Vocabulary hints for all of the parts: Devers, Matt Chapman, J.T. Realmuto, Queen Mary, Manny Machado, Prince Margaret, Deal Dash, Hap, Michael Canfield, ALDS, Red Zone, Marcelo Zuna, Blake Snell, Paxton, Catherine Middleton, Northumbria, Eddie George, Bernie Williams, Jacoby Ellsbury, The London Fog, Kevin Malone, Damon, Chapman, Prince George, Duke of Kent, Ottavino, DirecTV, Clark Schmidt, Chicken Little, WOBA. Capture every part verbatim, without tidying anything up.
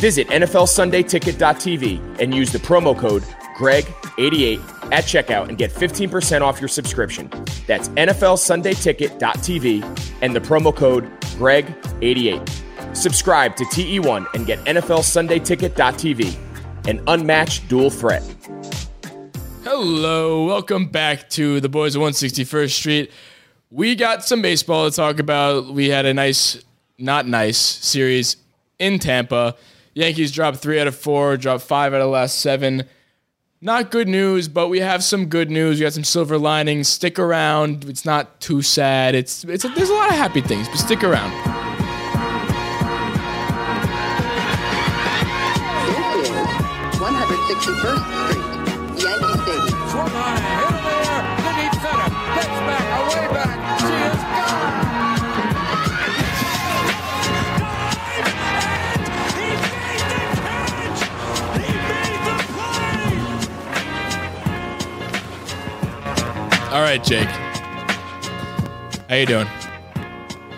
Visit N F L Sunday Ticket dot T V and use the promo code Greg eighty-eight at checkout and get fifteen percent off your subscription. That's N F L Sunday Ticket dot T V and the promo code Greg eighty-eight. Subscribe to T E one and get N F L Sunday Ticket dot T V, an unmatched dual threat. Hello, welcome back to the boys of one sixty-first Street. We got some baseball to talk about. We had a nice, not nice, series in Tampa. Yankees dropped three out of four, dropped five out of the last seven. Not good news, but we have some good news. We got some silver linings. Stick around. It's not too sad. It's it's a, there's a lot of happy things, but stick around. This is one sixty-first Street. All right, Jake. How you doing?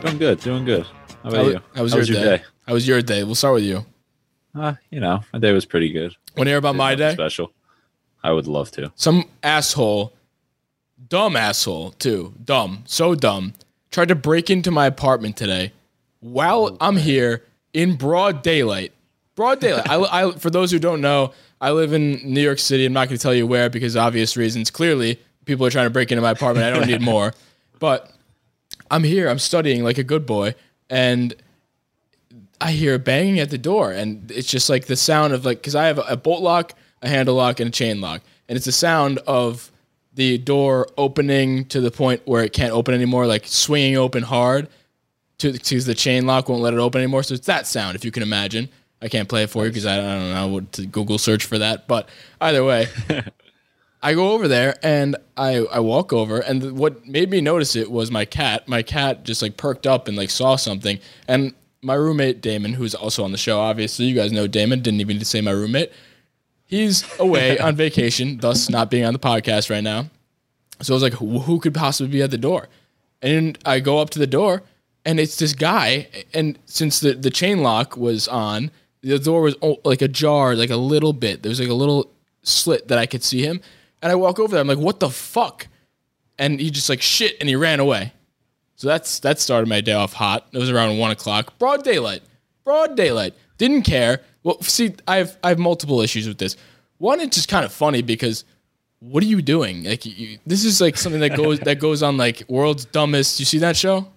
Doing good. Doing good. How about how, you? How was, how was your, your day? day? How was your day? We'll start with you. Uh, you know, my day was pretty good. Want to hear about my day? Special. I would love to. Some asshole, dumb asshole too, dumb, so dumb, tried to break into my apartment today while I'm here in broad daylight. Broad daylight. I, I, for those who don't know, I live in New York City. I'm not going to tell you where because obvious reasons, clearly. People are trying to break into my apartment. I don't need more. But I'm here. I'm studying like a good boy. And I hear banging at the door. And it's just like the sound of like, because I have a bolt lock, a handle lock, and a chain lock. And it's the sound of the door opening to the point where it can't open anymore, like swinging open hard to because the chain lock won't let it open anymore. So it's that sound, if you can imagine. I can't play it for you because I, I don't know what to Google search for that. But either way. I go over there, and I, I walk over, and what made me notice it was my cat. My cat just, like, perked up and, like, saw something. And my roommate, Damon, who's also on the show, obviously. You guys know Damon. Didn't even need to say my roommate. He's away on vacation, thus not being on the podcast right now. So I was like, who could possibly be at the door? And I go up to the door, and it's this guy. And since the, the chain lock was on, the door was, like, ajar, like, a little bit. There was, like, a little slit that I could see him. And I walk over there. I'm like, what the fuck? And he just like, shit, and he ran away. So that's that started my day off hot. It was around one o'clock. Broad daylight. Broad daylight. Didn't care. Well, see, I have, I have multiple issues with this. One, it's just kind of funny because what are you doing? Like, you, this is like something that goes that goes on like World's Dumbest. You see that show?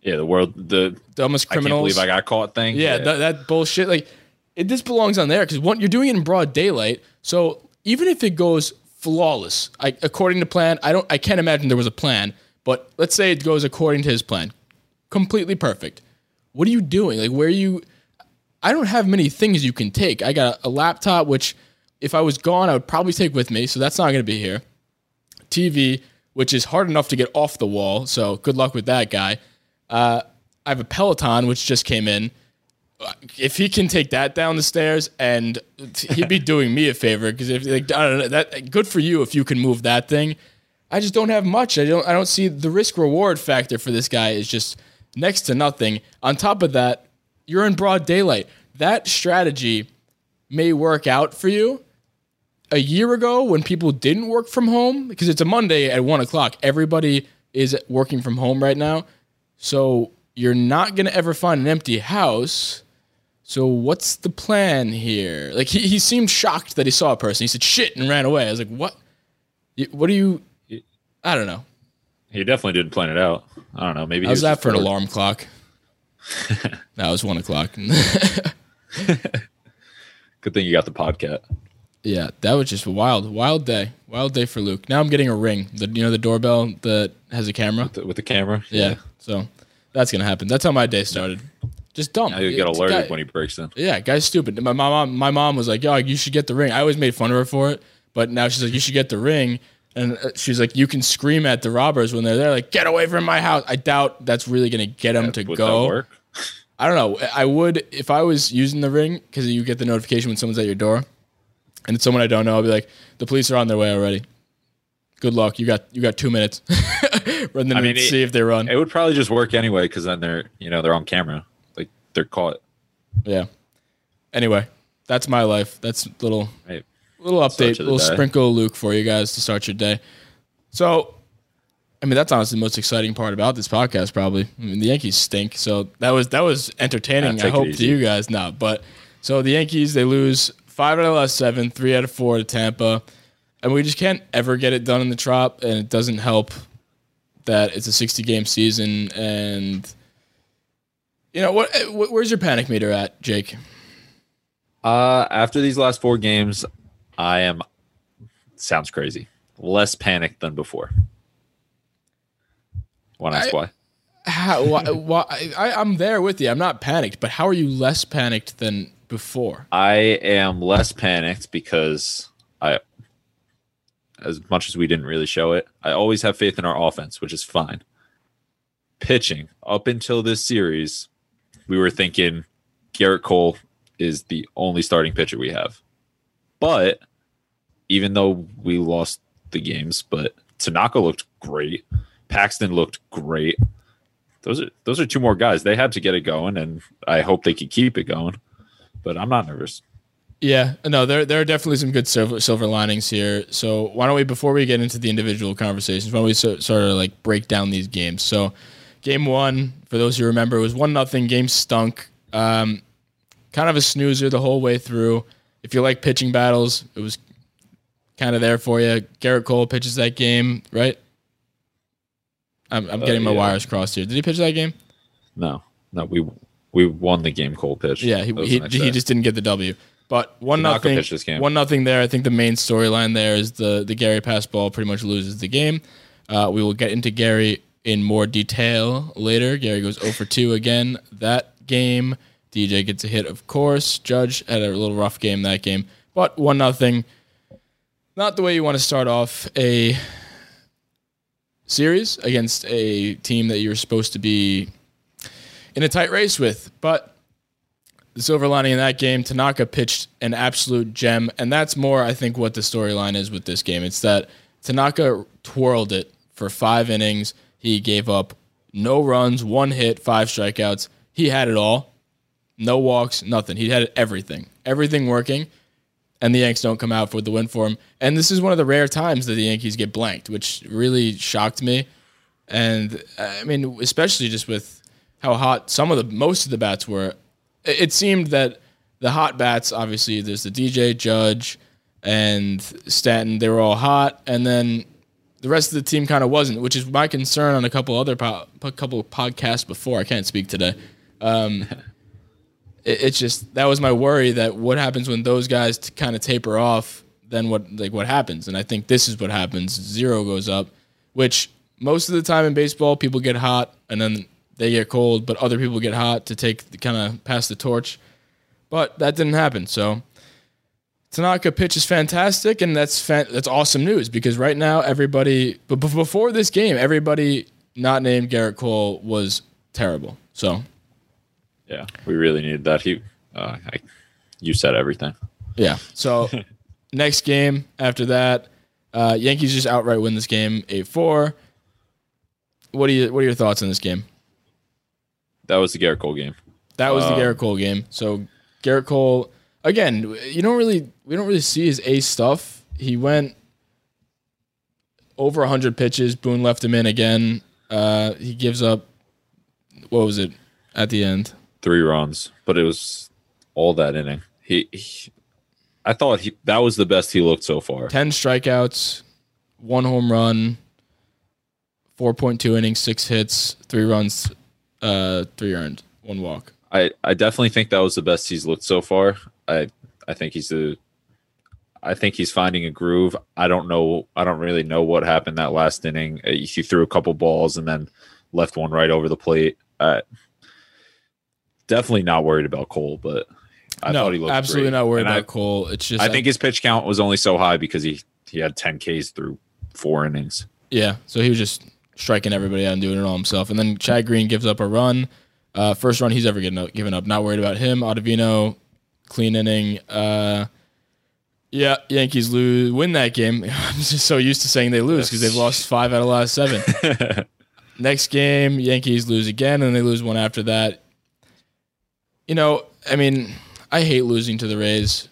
Yeah, the world, the dumbest criminals. I can't believe I got caught thing. Yeah, yeah. Th- that bullshit. Like, it, this belongs on there because you're doing it in broad daylight. So even if it goes flawless, I, according to plan, I don't. I can't imagine there was a plan, but let's say it goes according to his plan, completely perfect. What are you doing? Like, where are you? I don't have many things you can take. I got a, a laptop, which if I was gone, I would probably take with me, so that's not going to be here. T V, which is hard enough to get off the wall, so good luck with that guy. Uh, I have a Peloton, which just came in. If he can take that down the stairs, and he'd be doing me a favor because if like I don't know that good for you if you can move that thing. I just don't have much. I don't. I don't see the risk reward factor for this guy is just next to nothing. On top of that, you're in broad daylight. That strategy may work out for you. A year ago, when people didn't work from home because it's a Monday at one o'clock, everybody is working from home right now, so you're not gonna ever find an empty house. So what's the plan here? Like he, he seemed shocked that he saw a person. He said shit and ran away. I was like, what? What do you? I don't know. He definitely didn't plan it out. I don't know. Maybe how's that for an alarm clock? That was one o'clock. Good thing you got the podcast. Yeah, that was just a wild, wild day. Wild day for Luke. Now I'm getting a ring. The you know the doorbell that has a camera with the, with the camera. Yeah. yeah. So that's gonna happen. That's how my day started. Just dumb. Yeah, you get alerted guy, when he breaks in. Yeah, guy's stupid. My mom, my mom was like, "Yo, you should get the ring." I always made fun of her for it, but now she's like, "You should get the ring." And she's like, "You can scream at the robbers when they're there, like, get away from my house." I doubt that's really gonna get them yeah, to would go. That work? I don't know. I would if I was using the ring because you get the notification when someone's at your door, and it's someone I don't know. I'll be like, "The police are on their way already. Good luck. You got you got two minutes. Run them I mean, and it, see if they run." It would probably just work anyway because then they're you know they're on camera. They're caught. Yeah. Anyway, that's my life. That's little right. little update, little day. Sprinkle Luke for you guys to start your day. So, I mean, that's honestly the most exciting part about this podcast, probably. I mean, the Yankees stink, so that was that was entertaining. Yeah, I hope to you guys not. But so the Yankees, they lose five out of the last seven, three out of four to Tampa, and we just can't ever get it done in the Trop. And it doesn't help that it's a sixty game season and. You know what? Where's your panic meter at, Jake? Uh, after these last four games, I am. Sounds crazy. Less panicked than before. Want to ask I, why? How? Why, why I, I'm there with you. I'm not panicked, but how are you less panicked than before? I am less panicked because I, as much as we didn't really show it, I always have faith in our offense, which is fine. Pitching up until this series. We were thinking Garrett Cole is the only starting pitcher we have. But even though we lost the games, but Tanaka looked great. Paxton looked great. Those are those are two more guys. They had to get it going, and I hope they can keep it going. But I'm not nervous. Yeah, no, there there are definitely some good silver, silver linings here. So why don't we, before we get into the individual conversations, why don't we so, sort of like break down these games? So Game one, for those who remember, it was one nothing. Game stunk. Um, kind of a snoozer the whole way through. If you like pitching battles, it was kind of there for you. Garrett Cole pitches that game, right? I'm, I'm uh, getting my yeah. wires crossed here. Did he pitch that game? No. No, we we won the game Cole pitched. Yeah, he he, he just didn't get the W. But one nothing, one nothing there. I think the main storyline there is the, the Gary pass ball pretty much loses the game. Uh, we will get into Gary in more detail later. Gary goes oh for two again that game. D J gets a hit, of course. Judge had a little rough game that game. But one nothing. Not the way you want to start off a series against a team that you're supposed to be in a tight race with. But the silver lining in that game, Tanaka pitched an absolute gem. And that's more, I think, what the storyline is with this game. It's that Tanaka twirled it for five innings. He gave up no runs, one hit, five strikeouts. He had it all. No walks, nothing. He had everything. Everything working, and the Yanks don't come out for the win for him. And this is one of the rare times that the Yankees get blanked, which really shocked me. And, I mean, especially just with how hot some of the most of the bats were. It seemed that the hot bats, obviously, there's the D J, Judge, and Stanton. They were all hot, and then the rest of the team kind of wasn't, which is my concern on a couple other po- a couple podcasts before. I can't speak today. Um, it, it's just that was my worry that what happens when those guys t- kind of taper off. Then what like what happens? And I think this is what happens. Zero goes up, which most of the time in baseball people get hot and then they get cold, but other people get hot to take kind of pass the torch. But that didn't happen. So Tanaka pitch is fantastic, and that's fan- that's awesome news because right now everybody – but before this game, everybody not named Garrett Cole was terrible. So, yeah, we really needed that. He, uh, I, you said everything. Yeah, so next game after that, uh, Yankees just outright win this game eight four. What are you, what are your thoughts on this game? That was the Garrett Cole game. That was um, the Garrett Cole game. So Garrett Cole – Again, you don't really we don't really see his ace stuff. He went over one hundred pitches. Boone left him in again. Uh, he gives up, what was it, at the end? Three runs, but it was all that inning. He, he I thought he, that was the best he looked so far. ten strikeouts, one home run, four point two innings, six hits, three runs, uh, three earned, one walk. I, I definitely think that was the best he's looked so far. I I think he's a, I think he's finding a groove. I don't know. I don't really know what happened that last inning. He threw a couple balls and then left one right over the plate. Uh, definitely not worried about Cole, but I no, thought he looked absolutely great. Not worried and about I, Cole. It's just I think I, his pitch count was only so high because he he had ten Ks through four innings. Yeah, so he was just striking everybody out and doing it all himself. And then Chad Green gives up a run, uh, first run he's ever given up. Not worried about him. Ottavino, clean inning. Uh, yeah, Yankees lose, win that game. I'm just so used to saying they lose because they've lost five out of the last seven. Next game, Yankees lose again, and they lose one after that. You know, I mean, I hate losing to the Rays,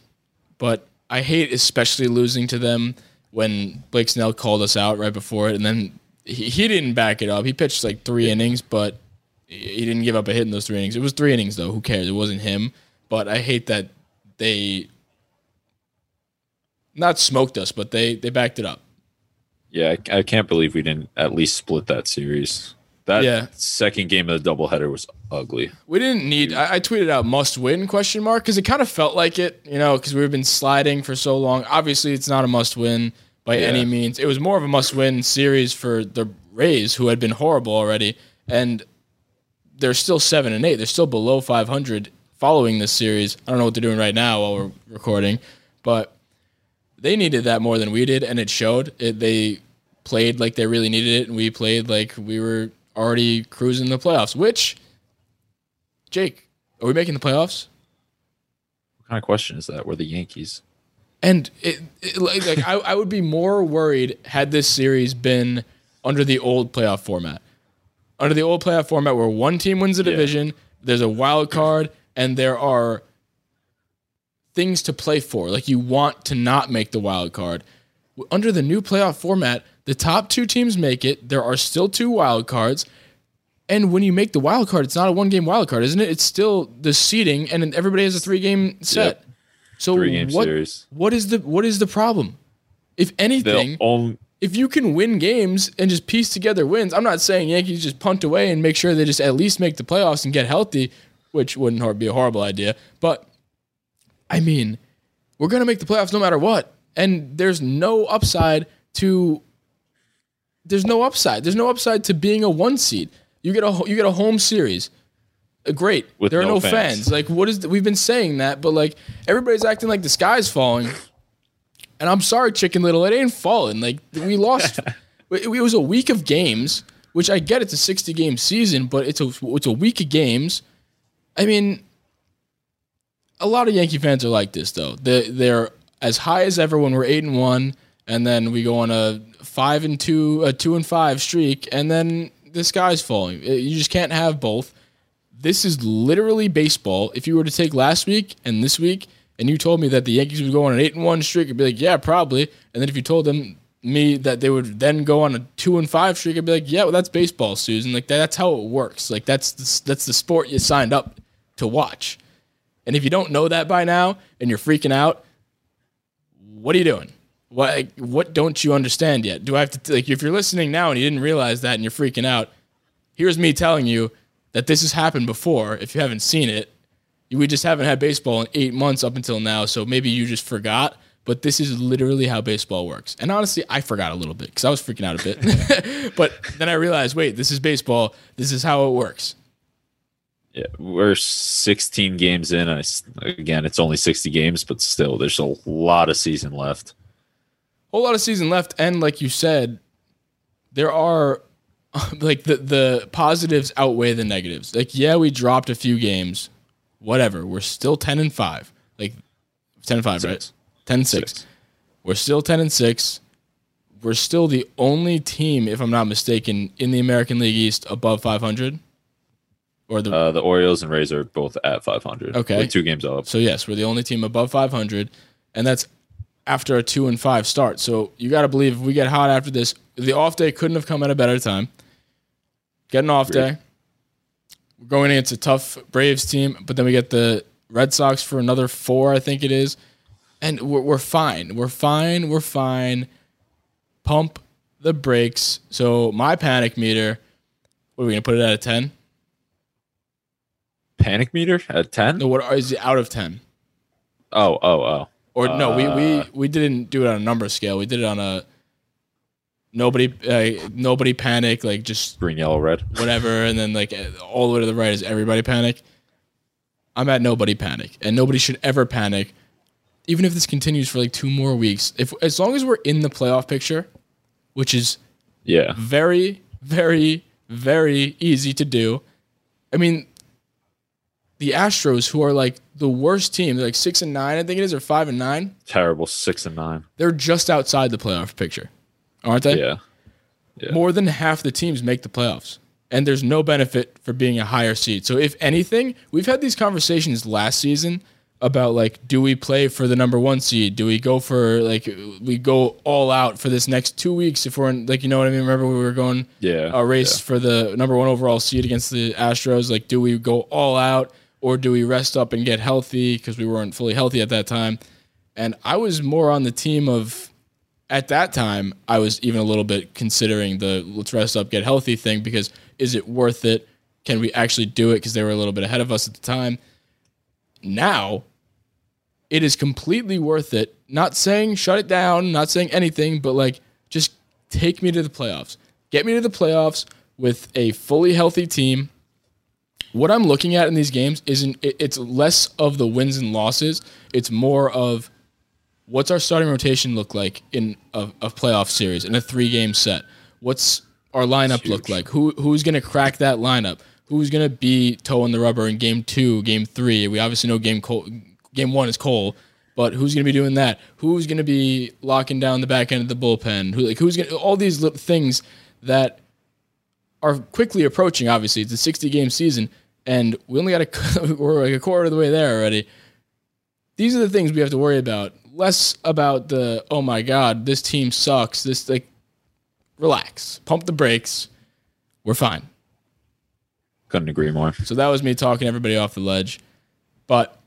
but I hate especially losing to them when Blake Snell called us out right before it, and then he, he didn't back it up. He pitched like three innings, but he didn't give up a hit in those three innings. It was three innings, though. Who cares? It wasn't him. But I hate that they not smoked us, but they, they backed it up. Yeah, I, I can't believe we didn't at least split that series. That yeah. second game of the doubleheader was ugly. We didn't need – I tweeted out must win, question mark, because it kind of felt like it, you know, because we've been sliding for so long. Obviously, it's not a must win by yeah. any means. It was more of a must win series for the Rays, who had been horrible already, and they're still seven and eight. They're still below five hundred following this series. I don't know what they're doing right now while we're recording, but they needed that more than we did, and it showed. It, they played like they really needed it, and we played like we were – already cruising the playoffs, which, Jake, are we making the playoffs? What kind of question is that? We're the Yankees. And it, it, like, like I, I would be more worried had this series been under the old playoff format. Under the old playoff format where one team wins the division, yeah. there's a wild card, and there are things to play for. Like, you want to not make the wild card. Under the new playoff format, the top two teams make it. There are still two wild cards. And when you make the wild card, it's not a one-game wild card, isn't it? It's still the seeding, and everybody has a three-game set. Yep. So three-game what, series. What is the what is the problem? If anything, only- if you can win games and just piece together wins, I'm not saying Yankees just punt away and make sure they just at least make the playoffs and get healthy, which wouldn't be a horrible idea. But, I mean, we're going to make the playoffs no matter what. And there's no upside to... There's no upside. There's no upside to being a one seed. You get a you get a home series. Great. With there are no, no fans. fans. Like what is the, we've been saying that, but like everybody's acting like the sky's falling. And I'm sorry, Chicken Little, it ain't falling. Like we lost. it, it was a week of games, which I get it's a sixty game season, but it's a it's a week of games. I mean, a lot of Yankee fans are like this though. They they're as high as ever when we're eight and one. And then we go on a five and two, a two and five streak, and then the sky's falling. You just can't have both. This is literally baseball. If you were to take last week and this week, and you told me that the Yankees would go on an eight and one streak, I'd be like, yeah, probably. And then if you told them me that they would then go on a two and five streak, I'd be like, yeah, well, that's baseball, Susan. Like that's how it works. Like that's the, that's the sport you signed up to watch. And if you don't know that by now, and you're freaking out, what are you doing? What like, what don't you understand yet? Do I have to like if you're listening now and you didn't realize that and you're freaking out? Here's me telling you that this has happened before. If you haven't seen it, we just haven't had baseball in eight months up until now. So maybe you just forgot. But this is literally how baseball works. And honestly, I forgot a little bit because I was freaking out a bit. But then I realized, wait, this is baseball. This is how it works. Yeah, we're sixteen games in. I, again, it's only sixty games, but still, there's a lot of season left. Whole lot of season left, and like you said, there are like the the positives outweigh the negatives. Like, yeah, we dropped a few games, whatever. We're still ten and five, like ten and five, six. Right? Ten and six. six. We're still ten and six. We're still the only team, if I'm not mistaken, in the American League East above five hundred. Or the uh, the Orioles and Rays are both at five hundred. Okay, with two games up. So yes, we're the only team above five hundred, and that's after a two and five start. So you got to believe if we get hot after this, the off day couldn't have come at a better time. Get an off Great. day. We're going against a tough Braves team, but then we get the Red Sox for another four, I think it is. And we're, we're fine. We're fine. We're fine. Pump the brakes. So my panic meter, what are we going to put it at a ten? Panic meter at ten? No, what is it out of ten? Oh, oh, oh. Or no, we, we, we didn't do it on a number scale. We did it on a nobody uh, nobody panic, like just green, yellow, red, whatever. And then like all the way to the right is everybody panic. I'm at nobody panic, and nobody should ever panic. Even if this continues for like two more weeks, if as long as we're in the playoff picture, which is yeah, very, very, very easy to do. I mean, the Astros, who are like the worst team, they're like six and nine, I think it is, or five and nine. Terrible, six and nine. They're just outside the playoff picture, aren't they? Yeah. Yeah. More than half the teams make the playoffs, and there's no benefit for being a higher seed. So if anything, we've had these conversations last season about like, do we play for the number one seed? Do we go for like, we go all out for this next two weeks if we're in, like, you know what I mean? Remember we were going yeah, a race yeah. for the number one overall seed against the Astros. Like, do we go all out or do we rest up and get healthy? Because we weren't fully healthy at that time. And I was more on the team of, at that time, I was even a little bit considering the let's rest up, get healthy thing, because is it worth it? Can we actually do it? Because they were a little bit ahead of us at the time. Now, it is completely worth it. Not saying shut it down, not saying anything, but like just take me to the playoffs. Get me to the playoffs with a fully healthy team. What I'm looking at in these games isn't it's less of the wins and losses. It's more of what's our starting rotation look like in a, a playoff series, in a three-game set? What's our lineup look like? Who Who's going to crack that lineup? Who's going to be toeing the rubber in game two, game three? We obviously know game Cole, game one is Cole, but who's going to be doing that? Who's going to be locking down the back end of the bullpen? Who, like, who's going to, all these little things that are quickly approaching, obviously. It's a sixty-game season, and we only got a, we're like a quarter of the way there already. These are the things we have to worry about. Less about the, oh my God, this team sucks. This, like, relax, pump the brakes. We're fine. Couldn't agree more. So that was me talking everybody off the ledge. But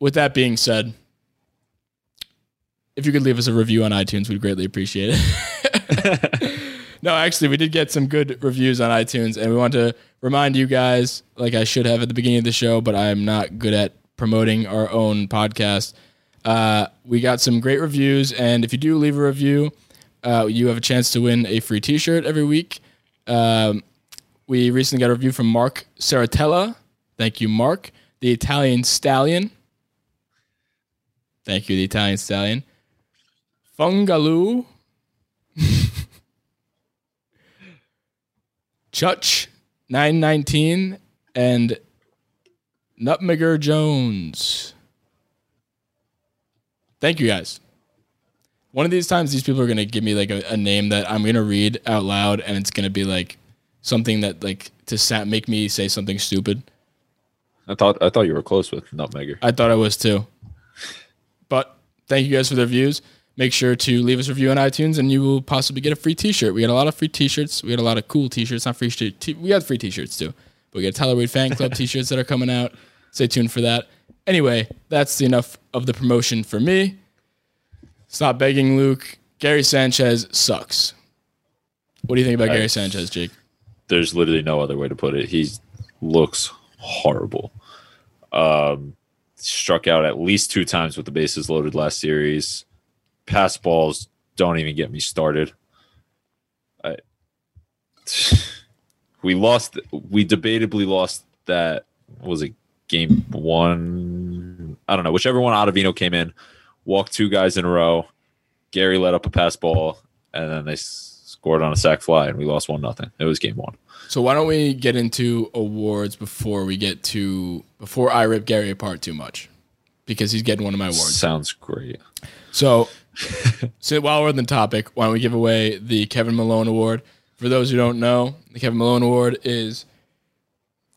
with that being said, if you could leave us a review on iTunes, we'd greatly appreciate it. No, actually, we did get some good reviews on iTunes, and we want to remind you guys, like I should have at the beginning of the show, but I'm not good at promoting our own podcast. Uh, we got some great reviews, and if you do leave a review, uh, you have a chance to win a free t-shirt every week. Um, we recently got a review from Mark Saratella. Thank you, Mark. The Italian Stallion. Thank you, the Italian Stallion. Fungaloo. Chutch nine nineteen and Nutmegger Jones. Thank you guys. One of these times, these people are going to give me like a, a name that I'm going to read out loud, and it's going to be like something that like to sa- make me say something stupid. I thought I thought you were close with Nutmegger. I thought I was too. But thank you guys for the reviews. Make sure to leave us a review on iTunes, and you will possibly get a free t-shirt. We got a lot of free t-shirts. We got a lot of cool t-shirts. Not free t- t- We got free t-shirts too. We got Tyler Wade fan club t-shirts that are coming out. Stay tuned for that. Anyway, that's enough of the promotion for me. Stop begging, Luke. Gary Sanchez sucks. What do you think about I, Gary Sanchez, Jake? There's literally no other way to put it. He looks horrible. Um, struck out at least two times with the bases loaded last series. Pass balls don't even get me started. I... We lost. We debatably lost that. What was it, game one? I don't know. Whichever one, Ottavino came in, walked two guys in a row. Gary let up a pass ball, and then they scored on a sac fly, and we lost one nothing. It was game one. So why don't we get into awards before we get to before I rip Gary apart too much, because he's getting one of my awards. Sounds great. So, so while we're on the topic, why don't we give away the Kevin Malone Award? For those who don't know, the Kevin Malone Award is,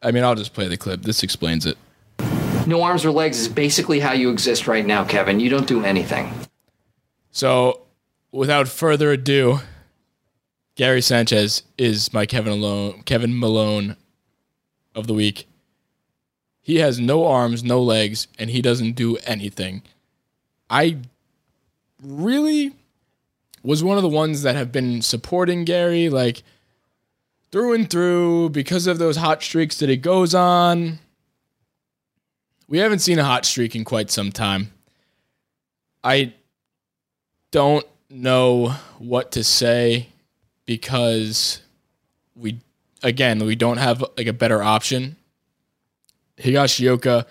I mean, I'll just play the clip. This explains it. No arms or legs is basically how you exist right now, Kevin. You don't do anything. So, without further ado, Gary Sanchez is my Kevin Malone, Kevin Malone of the week. He has no arms, no legs, and he doesn't do anything. I really... was one of the ones that have been supporting Gary, like, through and through, because of those hot streaks that he goes on. We haven't seen a hot streak in quite some time. I don't know what to say because we, again, we don't have, like, a better option. Higashioka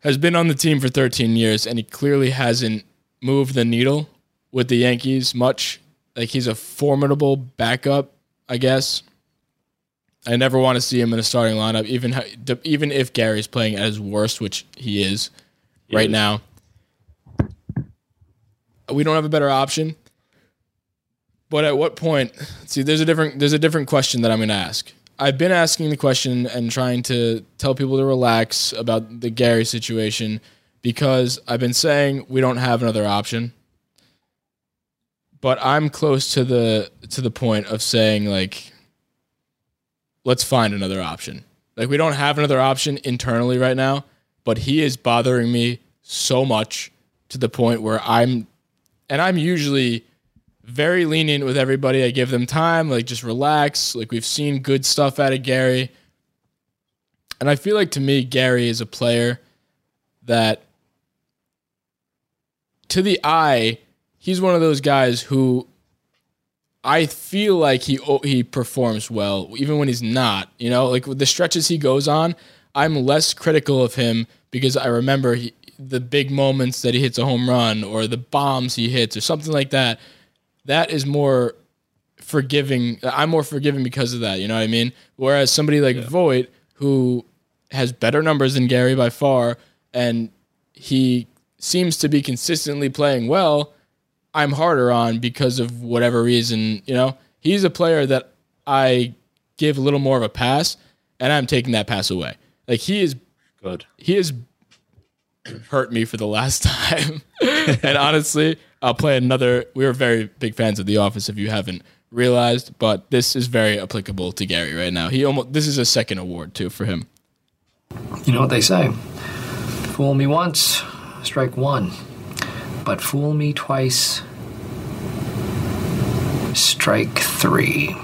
has been on the team for thirteen years, and he clearly hasn't moved the needle with the Yankees much. Like, he's a formidable backup, I guess. I never want to see him in a starting lineup, even how, even if Gary's playing at his worst, which he is he right is. now. We don't have a better option. But at what point? See, there's a different there's a different question that I'm going to ask. I've been asking the question and trying to tell people to relax about the Gary situation because I've been saying we don't have another option. But I'm close to the to the point of saying, like, let's find another option. Like, we don't have another option internally right now, but he is bothering me so much to the point where I'm and I'm usually very lenient with everybody. I give them time, like, just relax. Like, we've seen good stuff out of Gary. And I feel like, to me, Gary is a player that, to the eye, he's one of those guys who I feel like he he performs well, even when he's not. You know, like, with the stretches he goes on, I'm less critical of him because I remember he, the big moments that he hits a home run or the bombs he hits or something like that. That is more forgiving. I'm more forgiving because of that. You know what I mean? Whereas somebody like yeah. Voight, who has better numbers than Gary by far, and he seems to be consistently playing well, I'm harder on because of whatever reason. You know, he's a player that I give a little more of a pass, and I'm taking that pass away. Like, he is good. He has hurt me for the last time, and honestly. I'll play another. We were very big fans of The Office, if you haven't realized, but this is very applicable to Gary right now. He almost this is a second award too for him. You know what they say: fool me once, strike one, but fool me twice, strike three.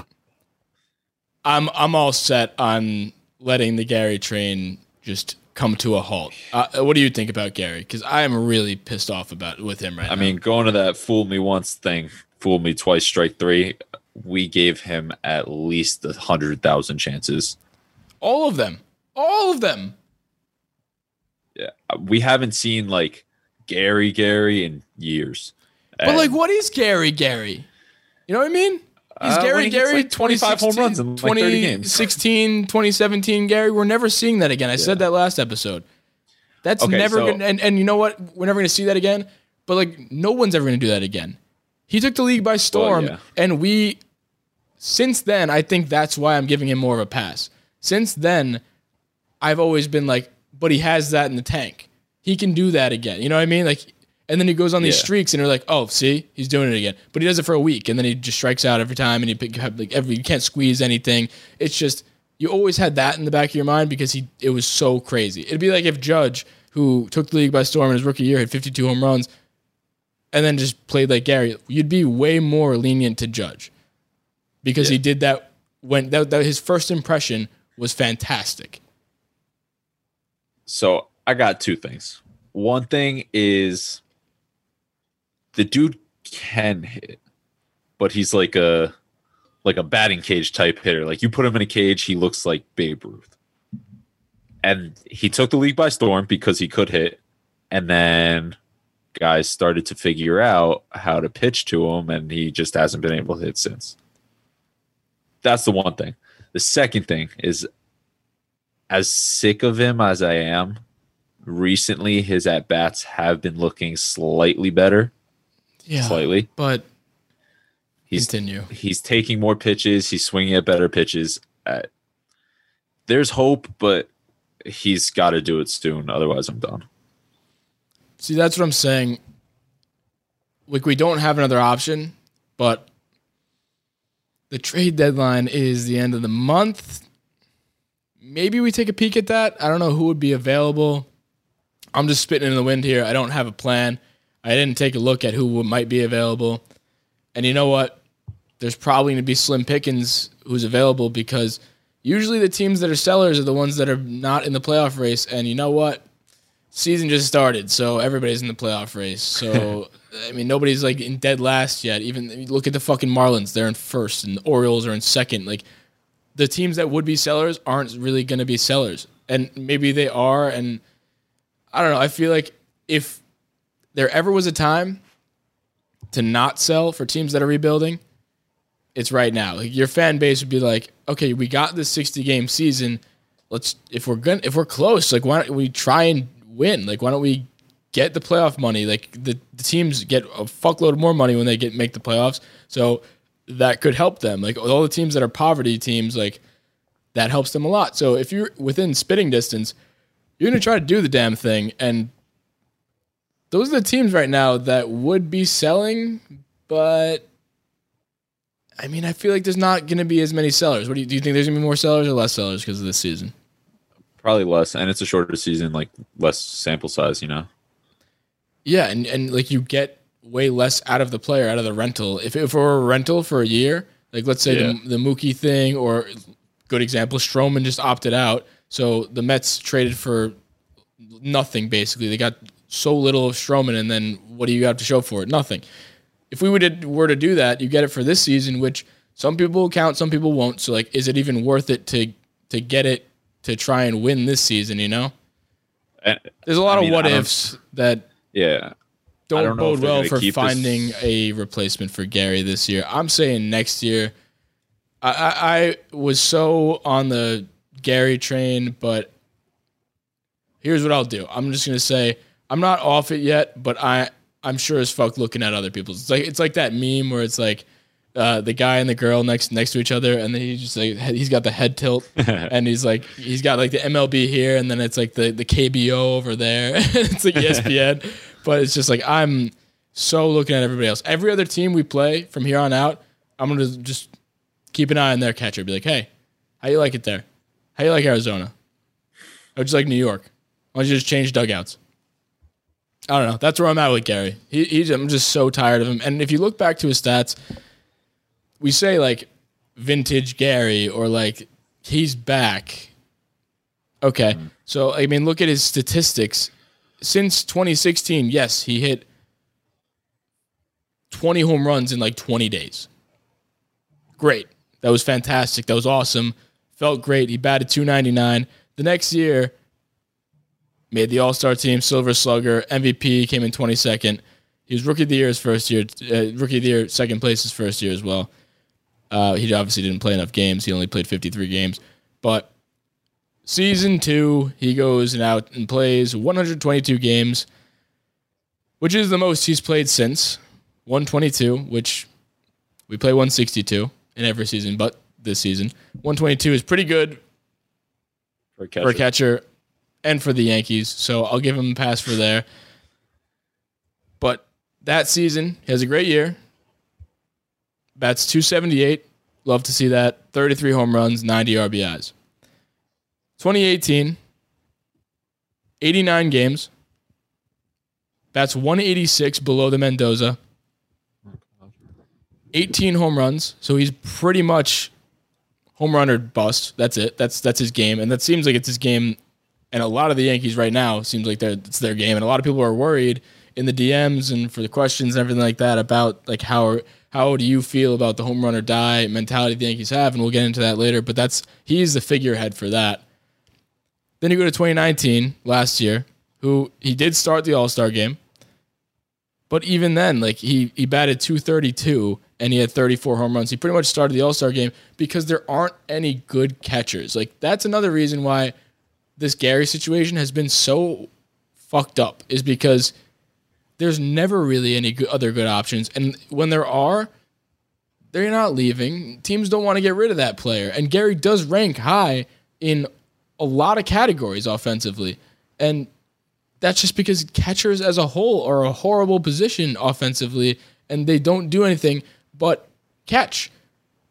I'm I'm all set on letting the Gary train just come to a halt. Uh, what do you think about Gary? Because I am really pissed off about with him right now. I mean, going to that fool me once thing, fool me twice, strike three, we gave him at least one hundred thousand chances. All of them. All of them. Yeah. We haven't seen, like, Gary Gary in years. And but, like, what is Gary Gary? You know what I mean? He's uh, Gary, he Gary, like twenty-five home runs in like thirty games. twenty sixteen, twenty seventeen, Gary. We're never seeing that again. I yeah. said that last episode. That's okay, never so, going to, and, and you know what? We're never going to see that again. But, like, no one's ever going to do that again. He took the league by storm. Well, yeah. And we, since then, I think that's why I'm giving him more of a pass. Since then, I've always been like, but he has that in the tank. He can do that again. You know what I mean? Like, and then he goes on these yeah. streaks, and you're like, "Oh, see, he's doing it again." But he does it for a week, and then he just strikes out every time, and he pick, like every you can't squeeze anything. It's just you always had that in the back of your mind because he it was so crazy. It'd be like if Judge, who took the league by storm in his rookie year, had fifty-two home runs, and then just played like Gary. You'd be way more lenient to Judge because yeah. he did that when that, that his first impression was fantastic. So I got two things. One thing is, the dude can hit, but he's like a like a batting cage type hitter. Like, you put him in a cage, he looks like Babe Ruth. And he took the league by storm because he could hit. And then guys started to figure out how to pitch to him, and he just hasn't been able to hit since. That's the one thing. The second thing is, as sick of him as I am, recently his at-bats have been looking slightly better. Yeah, slightly, but he's continue. He's taking more pitches. He's swinging at better pitches. Uh, there's hope, but he's got to do it soon. Otherwise, I'm done. See, that's what I'm saying. Like, we don't have another option, but the trade deadline is the end of the month. Maybe we take a peek at that. I don't know who would be available. I'm just spitting in the wind here. I don't have a plan. I didn't take a look at who might be available. And you know what? There's probably going to be slim pickings who's available because usually the teams that are sellers are the ones that are not in the playoff race. And you know what? Season just started, so everybody's in the playoff race. So, I mean, nobody's like in dead last yet. Even look at the fucking Marlins. They're in first, and the Orioles are in second. Like, the teams that would be sellers aren't really going to be sellers. And maybe they are. And I don't know. I feel like if there ever was a time to not sell for teams that are rebuilding, it's right now. Like, your fan base would be like, okay, we got this sixty game season. Let's, if we're going, if we're close, like, why don't we try and win? Like, why don't we get the playoff money? Like, the, the teams get a fuckload more money when they get make the playoffs. So that could help them. Like, all the teams that are poverty teams, like, that helps them a lot. So if you're within spitting distance, you're going to try to do the damn thing. And those are the teams right now that would be selling, but I mean, I feel like there's not going to be as many sellers. What do you, do you think there's going to be more sellers or less sellers because of this season? Probably less, and it's a shorter season, like less sample size, you know? Yeah, and, and like you get way less out of the player, out of the rental. If, if it were a rental for a year, like let's say yeah. the, the Mookie thing, or good example, Stroman just opted out, so the Mets traded for nothing basically. They got so little of Stroman, and then what do you have to show for it? Nothing. If we would, were to do that, you get it for this season, which some people will count, some people won't. So, like, is it even worth it to to get it to try and win this season, you know? And, There's a lot I mean, of what-ifs that yeah, don't, don't bode well for finding this. a replacement for Gary this year. I'm saying next year. I, I, I was so on the Gary train, but here's what I'll do. I'm just going to say, I'm not off it yet, but I, I'm sure as fuck looking at other people's. It's like it's like that meme where it's like uh, the guy and the girl next next to each other, and then he's just like he's got the head tilt, and he's like he's got like the M L B here, and then it's like the, the K B O over there. It's like E S P N, but it's just like I'm so looking at everybody else. Every other team we play from here on out, I'm gonna just keep an eye on their catcher. Be like, hey, how you like it there? How you like Arizona? Or just like New York? Why don't you just change dugouts? I don't know. That's where I'm at with Gary. He, he's, I'm just so tired of him. And if you look back to his stats, we say, like, vintage Gary or, like, he's back. Okay. Mm-hmm. So, I mean, look at his statistics. Since twenty sixteen, yes, he hit twenty home runs in, like, twenty days. Great. That was fantastic. That was awesome. Felt great. He batted two ninety-nine. The next year, made the All-Star team, Silver Slugger, M V P, came in twenty-second. He was Rookie of the Year his first year, uh, Rookie of the Year, second place his first year as well. Uh, he obviously didn't play enough games. He only played fifty-three games. But season two, he goes and out and plays one hundred twenty-two games, which is the most he's played since, one twenty-two, which we play one sixty-two in every season, but this season. one twenty-two is pretty good for a catcher. For a catcher. And for the Yankees, so I'll give him a pass for there. But that season, he has a great year. Bats two seventy-eight. Love to see that. thirty-three home runs, ninety R B Is. twenty eighteen, eighty-nine games. Bats one eighty-six, below the Mendoza. eighteen home runs, so he's pretty much home run or bust. That's it. That's that's his game, and that seems like it's his game. And a lot of the Yankees right now seems like they're, it's their game, and a lot of people are worried in the D Ms and for the questions and everything like that about like how how do you feel about the home run or die mentality the Yankees have, and we'll get into that later. But that's he's the figurehead for that. Then you go to twenty nineteen, last year, who he did start the All-Star game, but even then, like he he batted two thirty-two and he had thirty-four home runs. He pretty much started the All-Star game because there aren't any good catchers. Like that's another reason why this Gary situation has been so fucked up, is because there's never really any other good options. And when there are, they're not leaving. Teams don't want to get rid of that player. And Gary does rank high in a lot of categories offensively. And that's just because catchers as a whole are a horrible position offensively, and they don't do anything but catch.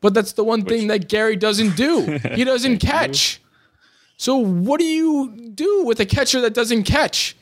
But that's the one Which- thing that Gary doesn't do. He doesn't catch. So what do you do with a catcher that doesn't catch?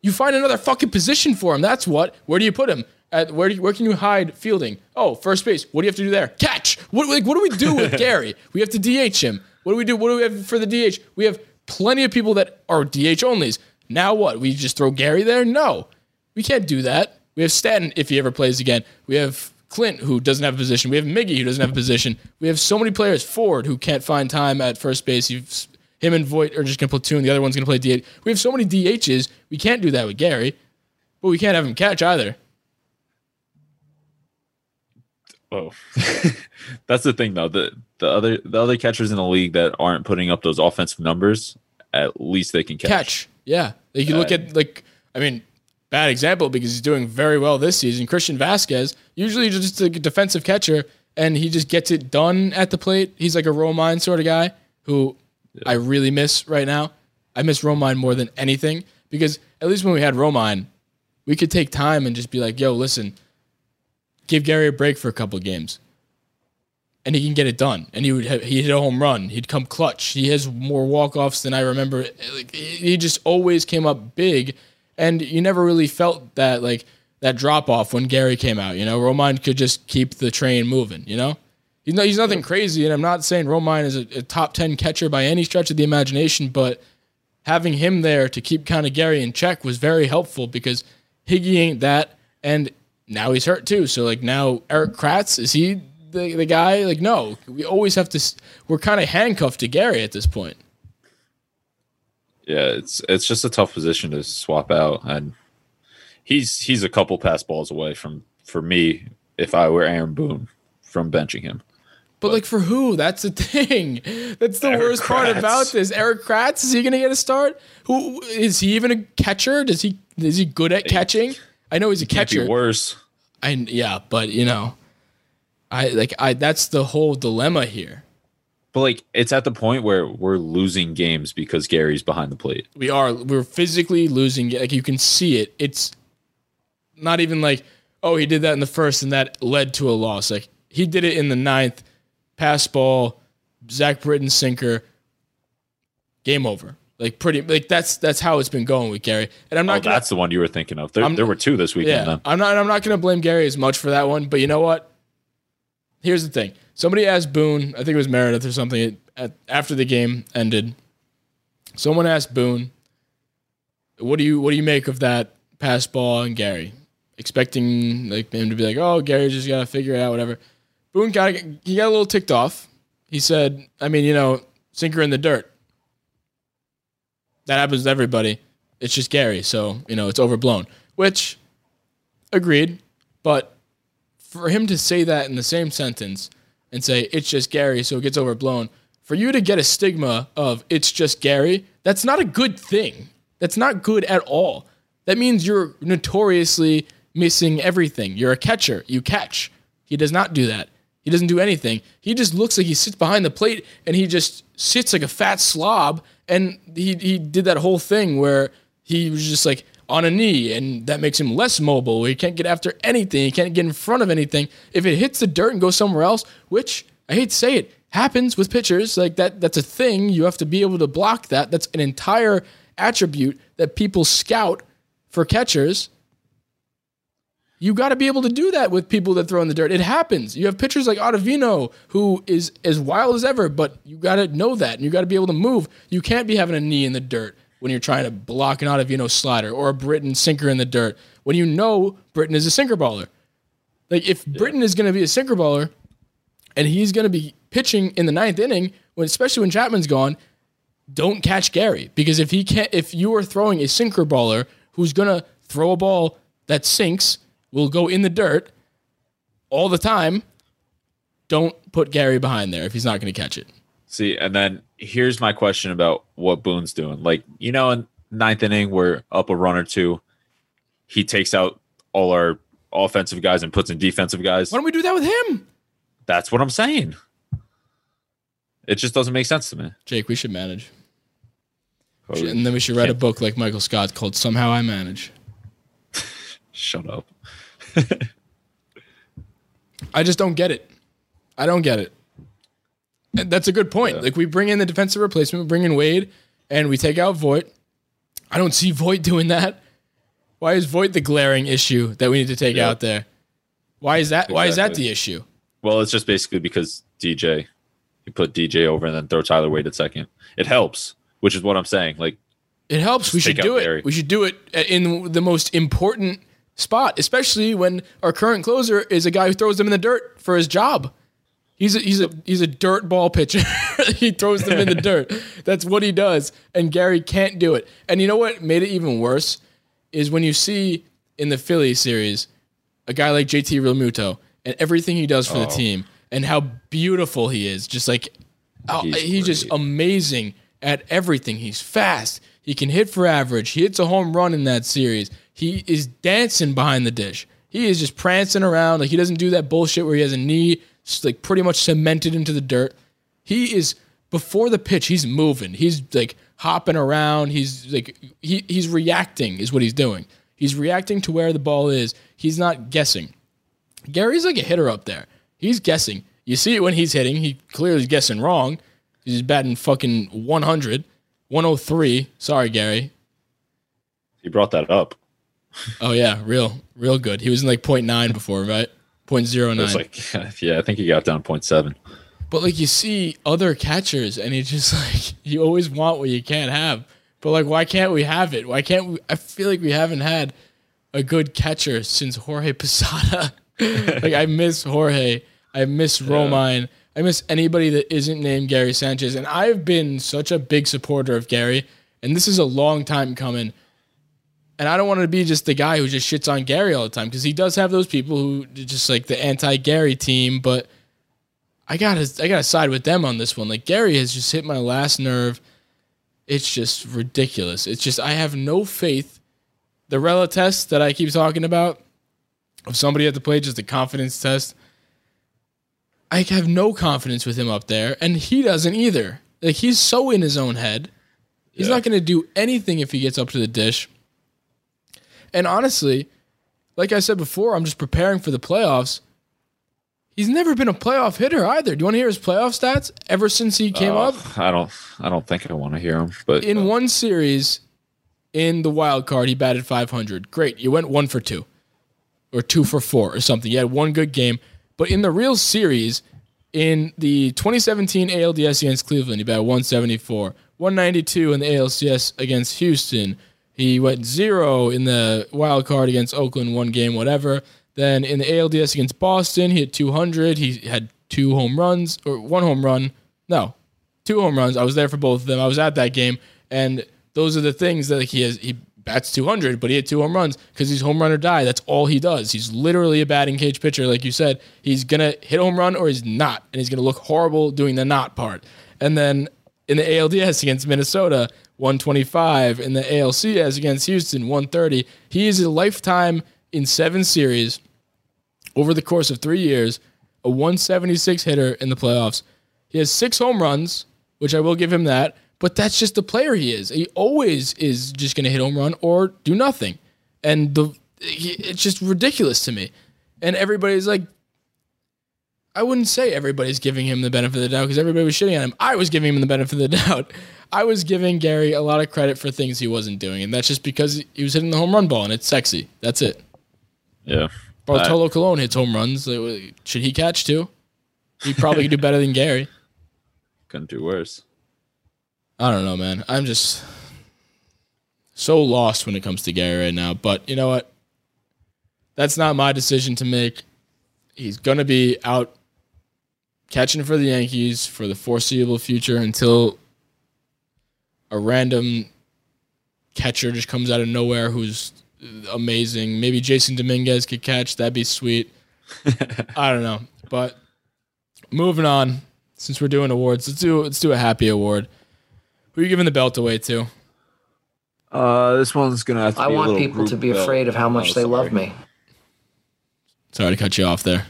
You find another fucking position for him. That's what. Where do you put him? At where? Do you, where can you hide fielding? Oh, first base. What do you have to do there? Catch. What? Like, what do we do with Gary? We have to D H him. What do we do? What do we have for the D H? We have plenty of people that are D H onlys. Now what? We just throw Gary there? No, we can't do that. We have Stanton if he ever plays again. We have Clint, who doesn't have a position. We have Miggy, who doesn't have a position. We have so many players. Ford, who can't find time at first base. You've, him and Voight are just going to platoon. The other one's going to play D H. We have so many D Hs. We can't do that with Gary, but we can't have him catch either. Oh, that's the thing, though. The the other the other catchers in the league that aren't putting up those offensive numbers, at least they can catch. Catch, yeah. Like you uh, look at, like, I mean, bad example because he's doing very well this season. Christian Vasquez, usually just a defensive catcher, and he just gets it done at the plate. He's like a Romine sort of guy who yeah. I really miss right now. I miss Romine more than anything because at least when we had Romine, we could take time and just be like, yo, listen, give Gary a break for a couple of games. And he can get it done. And he would have, he hit a home run. He'd come clutch. He has more walk-offs than I remember. Like, he just always came up big. And you never really felt that, like, that drop-off when Gary came out. You know, Romine could just keep the train moving, you know? He's, no, he's nothing crazy, and I'm not saying Romine is a, a top ten catcher by any stretch of the imagination, but having him there to keep kind of Gary in check was very helpful because Higgy ain't that, and now he's hurt too. So, like, now Eric Kratz, is he the, the guy? Like, no. We always have to – we're kind of handcuffed to Gary at this point. Yeah, it's it's just a tough position to swap out. And he's he's a couple pass balls away from, for me, if I were Aaron Boone, from benching him. But, but like, for who? That's the thing. That's the Eric worst Kratz. part about this. Eric Kratz, is he going to get a start? Who is he even a catcher? Does he Is he good at catching? I know he's a catcher. Can't be worse. I yeah, but you know, I like I that's the whole dilemma here. But like, it's at the point where we're losing games because Gary's behind the plate. We are. We're physically losing. Like, you can see it. It's not even like, oh, he did that in the first and that led to a loss. Like, he did it in the ninth. Pass ball, Zach Britton sinker. Game over. Like, pretty, like, that's that's how it's been going with Gary. And I'm not. Oh, gonna, that's the one you were thinking of. There, I'm, there were two this weekend. Yeah, then. I'm not. I'm not going to blame Gary as much for that one. But you know what? Here's the thing. Somebody asked Boone. I think it was Meredith or something. At, after the game ended, someone asked Boone, "What do you What do you make of that pass ball and Gary?" Expecting like him to be like, "Oh, Gary just got to figure it out, whatever." Boone got he got a little ticked off. He said, "I mean, you know, sinker in the dirt. That happens to everybody. It's just Gary, so, you know, it's overblown." Which, agreed, but for him to say that in the same sentence and say, it's just Gary, so it gets overblown, for you to get a stigma of, it's just Gary, that's not a good thing. That's not good at all. That means you're notoriously missing everything. You're a catcher. You catch. He does not do that. He doesn't do anything. He just looks like he sits behind the plate, and he just sits like a fat slob. And he he did that whole thing where he was just like on a knee, and that makes him less mobile. He can't get after anything. He can't get in front of anything. If it hits the dirt and goes somewhere else, which I hate to say it, happens with pitchers. Like that, that's a thing. You have to be able to block that. That's an entire attribute that people scout for catchers. You got to be able to do that with people that throw in the dirt. It happens. You have pitchers like Ottavino, who is as wild as ever, but you got to know that, and you got to be able to move. You can't be having a knee in the dirt when you're trying to block an Ottavino slider or a Britton sinker in the dirt when you know Britton is a sinker baller. Like, if yeah. Britton is going to be a sinker baller and he's going to be pitching in the ninth inning, when especially when Chapman's gone, don't catch Gary, because if he can't, if you are throwing a sinker baller who's going to throw a ball that sinks, will go in the dirt all the time, don't put Gary behind there if he's not going to catch it. See, and then here's my question about what Boone's doing. Like, you know, in ninth inning, we're up a run or two. He takes out all our offensive guys and puts in defensive guys. Why don't we do that with him? That's what I'm saying. It just doesn't make sense to me. Jake, we should manage. We should, and then we should write a book like Michael Scott called Somehow I Manage. Shut up. I just don't get it. I don't get it. That's a good point. Yeah. Like, we bring in the defensive replacement, we bring in Wade, and we take out Voight. I don't see Voight doing that. Why is Voight the glaring issue that we need to take yeah. out there? Why is that? Exactly. Why is that the issue? Well, it's just basically because D J, you put D J over and then throw Tyler Wade at second. It helps, which is what I'm saying. Like, it helps. We should do it. Gary. We should do it in the most important spot, especially when our current closer is a guy who throws them in the dirt for his job. He's a, he's a he's a dirt ball pitcher. He throws them in the dirt. That's what he does, and Gary can't do it. And you know what made it even worse is when you see in the Philly series a guy like J T Realmuto and everything he does for oh. the team and how beautiful he is. Just like oh, he's, he's just amazing at everything. He's fast. He can hit for average. He hits a home run in that series. He is dancing behind the dish. He is just prancing around. Like, he doesn't do that bullshit where he has a knee just like pretty much cemented into the dirt. He is, before the pitch, he's moving. He's like hopping around. He's like, he, he's reacting is what he's doing. He's reacting to where the ball is. He's not guessing. Gary's like a hitter up there. He's guessing. You see it when he's hitting. He clearly is guessing wrong. He's batting fucking one hundred, one oh three. Sorry, Gary. He brought that up. Oh, yeah. Real, real good. He was in like point nine before, right? point oh nine. It was like, yeah, I think he got down point seven. But like, you see other catchers and it's just like, you always want what you can't have. But like, why can't we have it? Why can't we? I feel like we haven't had a good catcher since Jorge Posada. Like, I miss Jorge. I miss yeah. Romine. I miss anybody that isn't named Gary Sanchez. And I've been such a big supporter of Gary, and this is a long time coming. And I don't want to be just the guy who just shits on Gary all the time, because he does have those people who just like the anti-Gary team. But I gotta, I gotta side with them on this one. Like, Gary has just hit my last nerve. It's just ridiculous. It's just, I have no faith. The Rela test that I keep talking about, of somebody at the plate, just a confidence test. I have no confidence with him up there, and he doesn't either. Like, he's so in his own head. He's yeah. not going to do anything if he gets up to the dish. And honestly, like I said before, I'm just preparing for the playoffs. He's never been a playoff hitter either. Do you want to hear his playoff stats ever since he came uh, up? I don't I don't think I want to hear him. But in uh, one series in the wild card, he batted five hundred. Great. You went one for two or two for four or something. You had one good game. But in the real series, in the twenty seventeen A L D S against Cleveland, he batted one seventy-four, one ninety-two in the A L C S against Houston. He went zero in the wild card against Oakland, one game, whatever. Then in the A L D S against Boston, he hit two hundred. He had two home runs, or one home run. No, two home runs. I was there for both of them. I was at that game. And those are the things that he has. He bats two hundred, but he had two home runs because he's home run or die. That's all he does. He's literally a batting cage pitcher, like you said. He's going to hit a home run or he's not, and he's going to look horrible doing the not part. And then in the A L D S against Minnesota, one twenty-five. In the A L C S against Houston, one thirty. He is a lifetime in seven series over the course of three years, a one seventy-six hitter in the playoffs. He has six home runs, which I will give him that. But that's just the player he is. He always is just going to hit home run or do nothing. And the it's just ridiculous to me. And everybody's like, I wouldn't say everybody's giving him the benefit of the doubt because everybody was shitting on him. I was giving him the benefit of the doubt. I was giving Gary a lot of credit for things he wasn't doing. And that's just because he was hitting the home run ball and it's sexy. That's it. Yeah. Bartolo I, Colon hits home runs. Should he catch too? He probably could do better than Gary. Couldn't do worse. I don't know, man. I'm just so lost when it comes to Gary right now. But you know what? That's not my decision to make. He's going to be out catching for the Yankees for the foreseeable future until a random catcher just comes out of nowhere who's amazing. Maybe Jason Dominguez could catch. That'd be sweet. I don't know. But moving on, since we're doing awards, let's do let's do a happy award. Who are you giving the belt away to? Uh, this one's going to have to I be I want a people to be belt. Afraid of how much oh, they sorry. Love me. Sorry to cut you off there.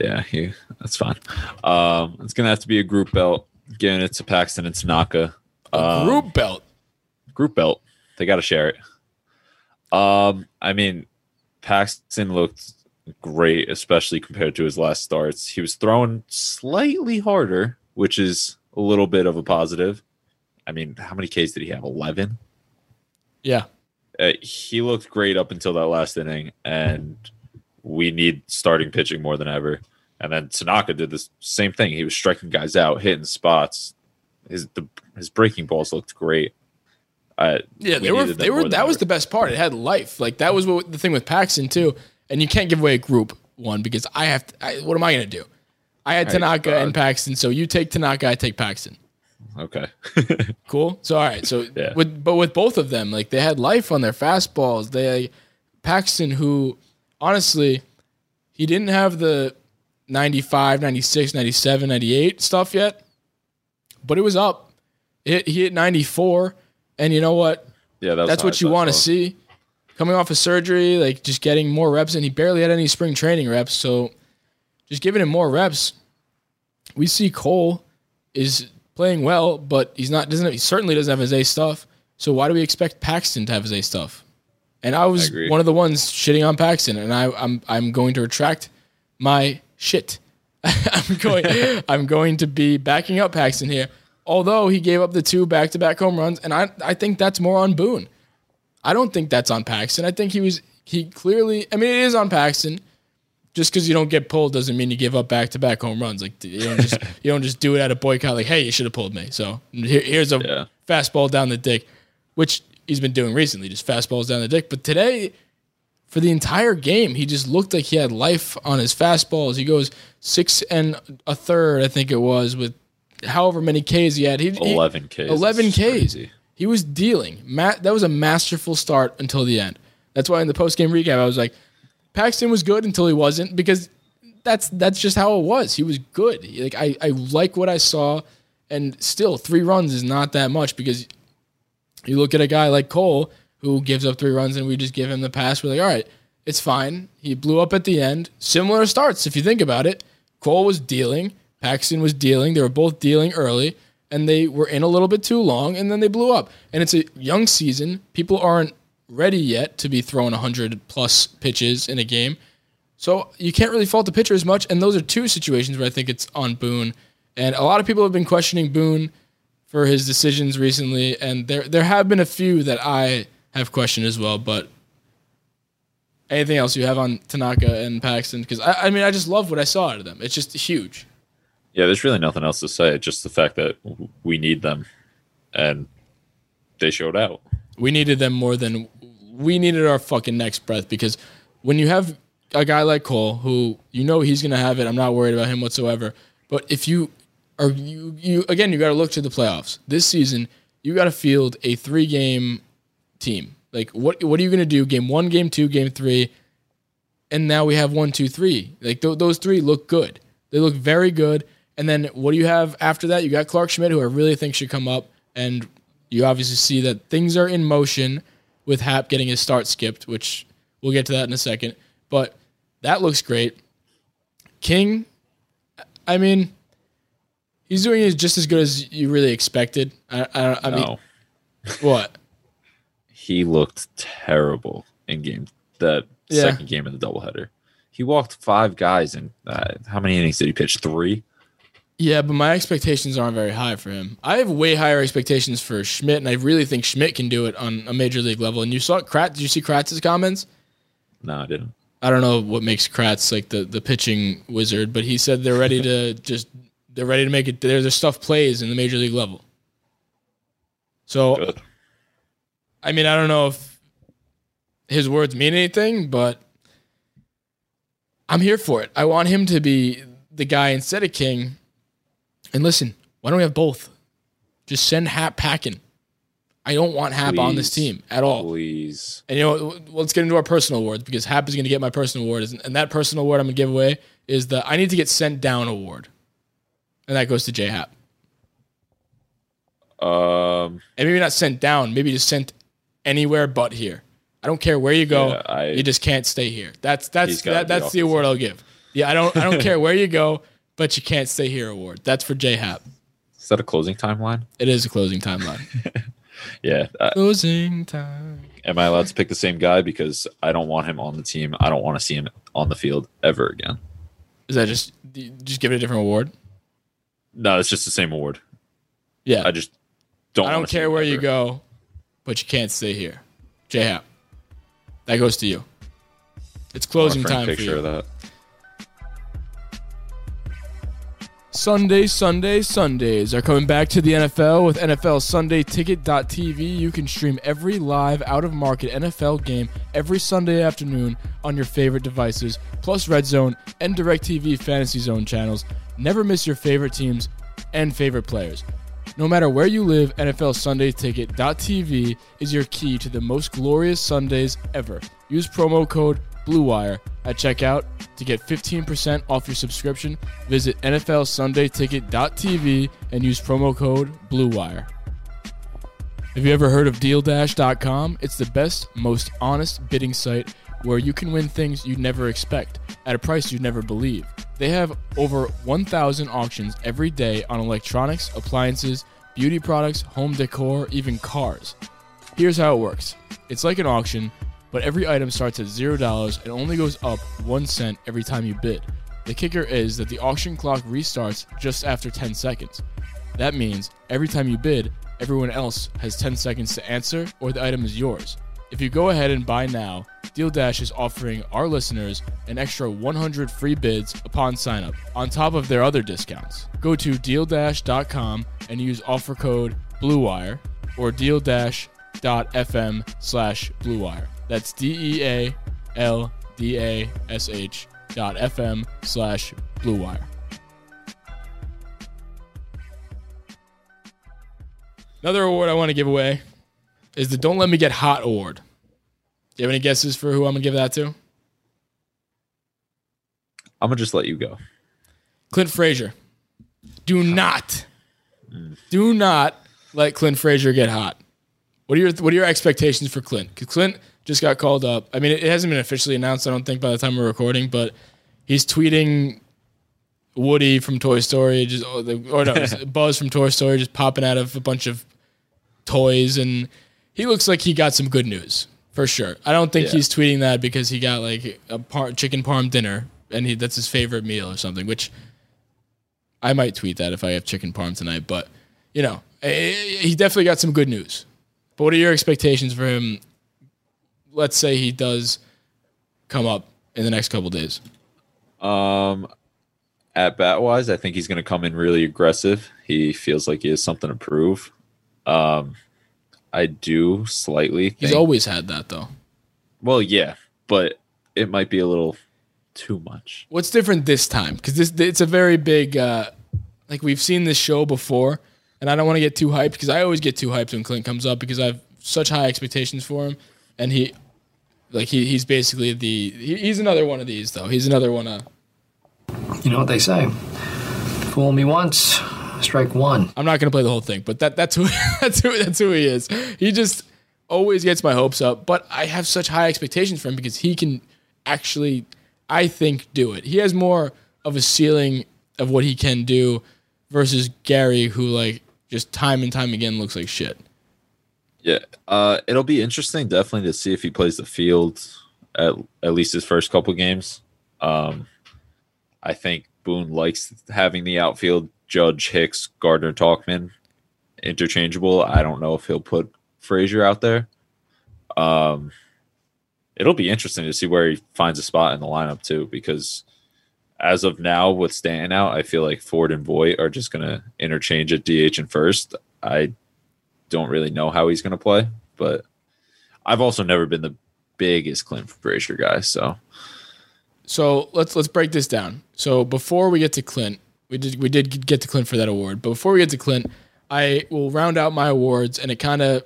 Yeah, yeah that's fine. Um, it's going to have to be a group belt. Giving it to Paxton and Tanaka. Um, a group belt? Group belt. They got to share it. Um, I mean, Paxton looked great, especially compared to his last starts. He was throwing slightly harder, which is a little bit of a positive. I mean, how many Ks did he have? eleven? Yeah. Uh, he looked great up until that last inning, and we need starting pitching more than ever. And then Tanaka did the same thing. He was striking guys out, hitting spots. His the, his breaking balls looked great. Uh, yeah, they were. They were. That was the best part. It had life. Like that was what, the thing with Paxton too. And you can't give away a group one because I have. To, I, what am I going to do? I had Tanaka and Paxton, so you take Tanaka, I take Paxton. Okay. Cool. So all right. So yeah. with but with both of them, like they had life on their fastballs. They Paxton, who honestly, he didn't have the ninety-five, ninety-six, ninety-seven, ninety-eight stuff yet, but it was up. It he hit ninety-four, and you know what? Yeah, that was that's what you want to see. Coming off of surgery, like just getting more reps, and he barely had any spring training reps, so just giving him more reps. We see Cole is playing well, but he's not. Doesn't he certainly doesn't have his A stuff. So why do we expect Paxton to have his A stuff? And I was I one of the ones shitting on Paxton, and I, I'm I'm going to retract my shit. I'm going I'm going to be backing up Paxton here. Although he gave up the two back-to-back home runs, and I I think that's more on Boone. I don't think that's on Paxton. I think he was he clearly. I mean, it is on Paxton. Just because you don't get pulled doesn't mean you give up back-to-back home runs. Like you don't just you don't just do it out of boycott. Like, hey, you should have pulled me. So here, here's a yeah. fastball down the dick, which he's been doing recently, just fastballs down the dick. But today, for the entire game, he just looked like he had life on his fastballs. He goes six and a third, I think it was, with however many Ks he had. He, eleven Ks. Eleven Ks. Crazy. He was dealing. Ma- that was a masterful start until the end. That's why in the post-game recap, I was like, Paxton was good until he wasn't, because that's that's just how it was. He was good. He, like I, I like what I saw, and still three runs is not that much, because you look at a guy like Cole who gives up three runs and we just give him the pass. We're like, all right, it's fine. He blew up at the end. Similar starts, if you think about it. Cole was dealing. Paxton was dealing. They were both dealing early, and they were in a little bit too long, and then they blew up. And it's a young season. People aren't ready yet to be throwing one hundred plus pitches in a game. So you can't really fault the pitcher as much, and those are two situations where I think it's on Boone. And a lot of people have been questioning Boone for his decisions recently, and there there have been a few that I have questioned as well. But anything else you have on Tanaka and Paxton? Because, I, I mean, I just love what I saw out of them. It's just huge. Yeah, there's really nothing else to say, just the fact that we need them, and they showed out. We needed them more than we needed our fucking next breath, because when you have a guy like Cole, who you know he's going to have it, I'm not worried about him whatsoever. But if you are, you, you again, you got to look to the playoffs. This season, you got to field a three-game team. Like, what what are you going to do? Game one, game two, game three, and now we have one, two, three. Like, th- those three look good. They look very good. And then what do you have after that? You got Clark Schmidt, who I really think should come up, and you obviously see that things are in motion with Hap getting his start skipped, which we'll get to that in a second. But that looks great. King, I mean, he's doing it just as good as you really expected. I, I, I mean, no. What? He looked terrible in game that yeah. second game of the doubleheader. He walked five guys, and uh, how many innings did he pitch? Three. Yeah, but my expectations aren't very high for him. I have way higher expectations for Schmidt, and I really think Schmidt can do it on a major league level. And you saw Kratz. Did you see Kratz's comments? No, I didn't. I don't know what makes Kratz like the, the pitching wizard, but he said they're ready to just they're ready to make it. Their their stuff plays in the major league level. So, good. I mean, I don't know if his words mean anything, but I'm here for it. I want him to be the guy instead of King. And listen, why don't we have both? Just send Hap packing. I don't want Hap please, on this team at all. Please. And you know, let's get into our personal awards, because Hap is going to get my personal award. And that personal award I'm going to give away is the I need to get sent down award. And that goes to J Hap. Um, and maybe not sent down, maybe just sent anywhere but here. I don't care where you go. Yeah, I, you just can't stay here. That's that's that, that's the award I'll give. Yeah, I don't I don't care where you go. But you can't stay here award. That's for J-Hap. Is that a closing timeline? It is a closing timeline. yeah. Uh, closing time. Am I allowed to pick the same guy? Because I don't want him on the team. I don't want to see him on the field ever again. Is that just, just give it a different award? No, it's just the same award. Yeah. I just don't I don't care where you go, but you can't stay here. J-Hap. That goes to you. It's closing time for you. I want a frame picture of that. Sunday, Sunday, Sundays are coming back to the N F L with N F L Sunday Ticket dot T V. You can stream every live, out-of-market N F L game every Sunday afternoon on your favorite devices, plus Red Zone and DirecTV Fantasy Zone channels. Never miss your favorite teams and favorite players. No matter where you live, N F L Sunday Ticket dot T V is your key to the most glorious Sundays ever. Use promo code BLUEWIRE at checkout to get fifteen percent off your subscription. Visit N F L Sunday Ticket dot T V and use promo code BLUEWIRE. Have you ever heard of Deal Dash dot com? It's the best, most honest bidding site where you can win things you'd never expect at a price you'd never believe. They have over one thousand auctions every day on electronics, appliances, beauty products, home decor, even cars. Here's how it works. It's like an auction, but every item starts at zero dollars and only goes up one cent every time you bid. The kicker is that the auction clock restarts just after ten seconds. That means every time you bid, everyone else has ten seconds to answer or the item is yours. If you go ahead and buy now, Deal Dash is offering our listeners an extra one hundred free bids upon sign-up, on top of their other discounts. Go to Deal Dash dot com and use offer code BLUEWIRE or Deal Dash dot F M slash BlueWire. That's D E A L D A S H dot F M slash BlueWire. Another award I want to give away is the Don't Let Me Get Hot Award. Do you have any guesses for who I'm going to give that to? I'm going to just let you go. Clint Frazier. Do not, mm. do not let Clint Frazier get hot. What are your What are your expectations for Clint? Because Clint just got called up. I mean, it hasn't been officially announced, I don't think, by the time we're recording, but he's tweeting Woody from Toy Story, just or no, Buzz from Toy Story, just popping out of a bunch of toys, and he looks like he got some good news for sure. I don't think yeah. he's tweeting that because he got like a par- chicken parm dinner and he, that's his favorite meal or something, which I might tweet that if I have chicken parm tonight, but you know, he definitely got some good news. But what are your expectations for him? Let's say he does come up in the next couple of days. Um, at bat wise, I think he's going to come in really aggressive. He feels like he has something to prove. Um, I do slightly think he's always had that though. Well, yeah, but it might be a little too much. What's different this time? Because this it's a very big, uh, like we've seen this show before, and I don't want to get too hyped because I always get too hyped when Clint comes up because I have such high expectations for him, and he, like he he's basically the he, he's another one of these though. He's another one of. You know what they say: fool me once, strike one. I'm not going to play the whole thing, but that that's who that's who that's who he is. He just always gets my hopes up, but I have such high expectations for him because he can actually, I think, do it. He has more of a ceiling of what he can do versus Gary, who like just time and time again looks like shit. Yeah, uh, it'll be interesting, definitely, to see if he plays the field at at least his first couple games. Um, I think Boone likes having the outfield. Judge, Hicks, Gardner, Tauchman, interchangeable. I don't know if he'll put Frazier out there. Um, it'll be interesting to see where he finds a spot in the lineup too, because as of now, with Stanton out, I feel like Ford and Voight are just going to interchange at D H and first. I don't really know how he's going to play, but I've also never been the biggest Clint Frazier guy. So, so let's let's break this down. So before we get to Clint. We did we did get to Clint for that award. But before we get to Clint, I will round out my awards, and it kind of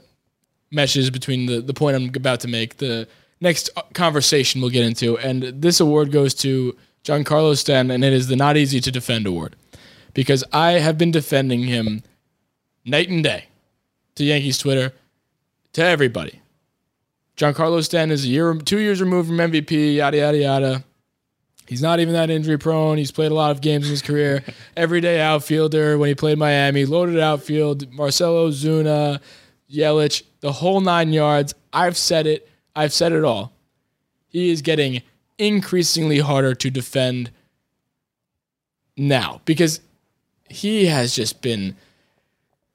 meshes between the, the point I'm about to make, the next conversation we'll get into. And this award goes to Giancarlo Stanton, and it is the Not Easy to Defend award because I have been defending him night and day to Yankees Twitter, to everybody. Giancarlo Stanton is a year, two years removed from M V P, yada, yada, yada. He's not even that injury prone. He's played a lot of games in his career. Everyday outfielder when he played Miami, loaded outfield, Marcelo Zuna, Yelich, the whole nine yards. I've said it. I've said it all. He is getting increasingly harder to defend now because he has just been...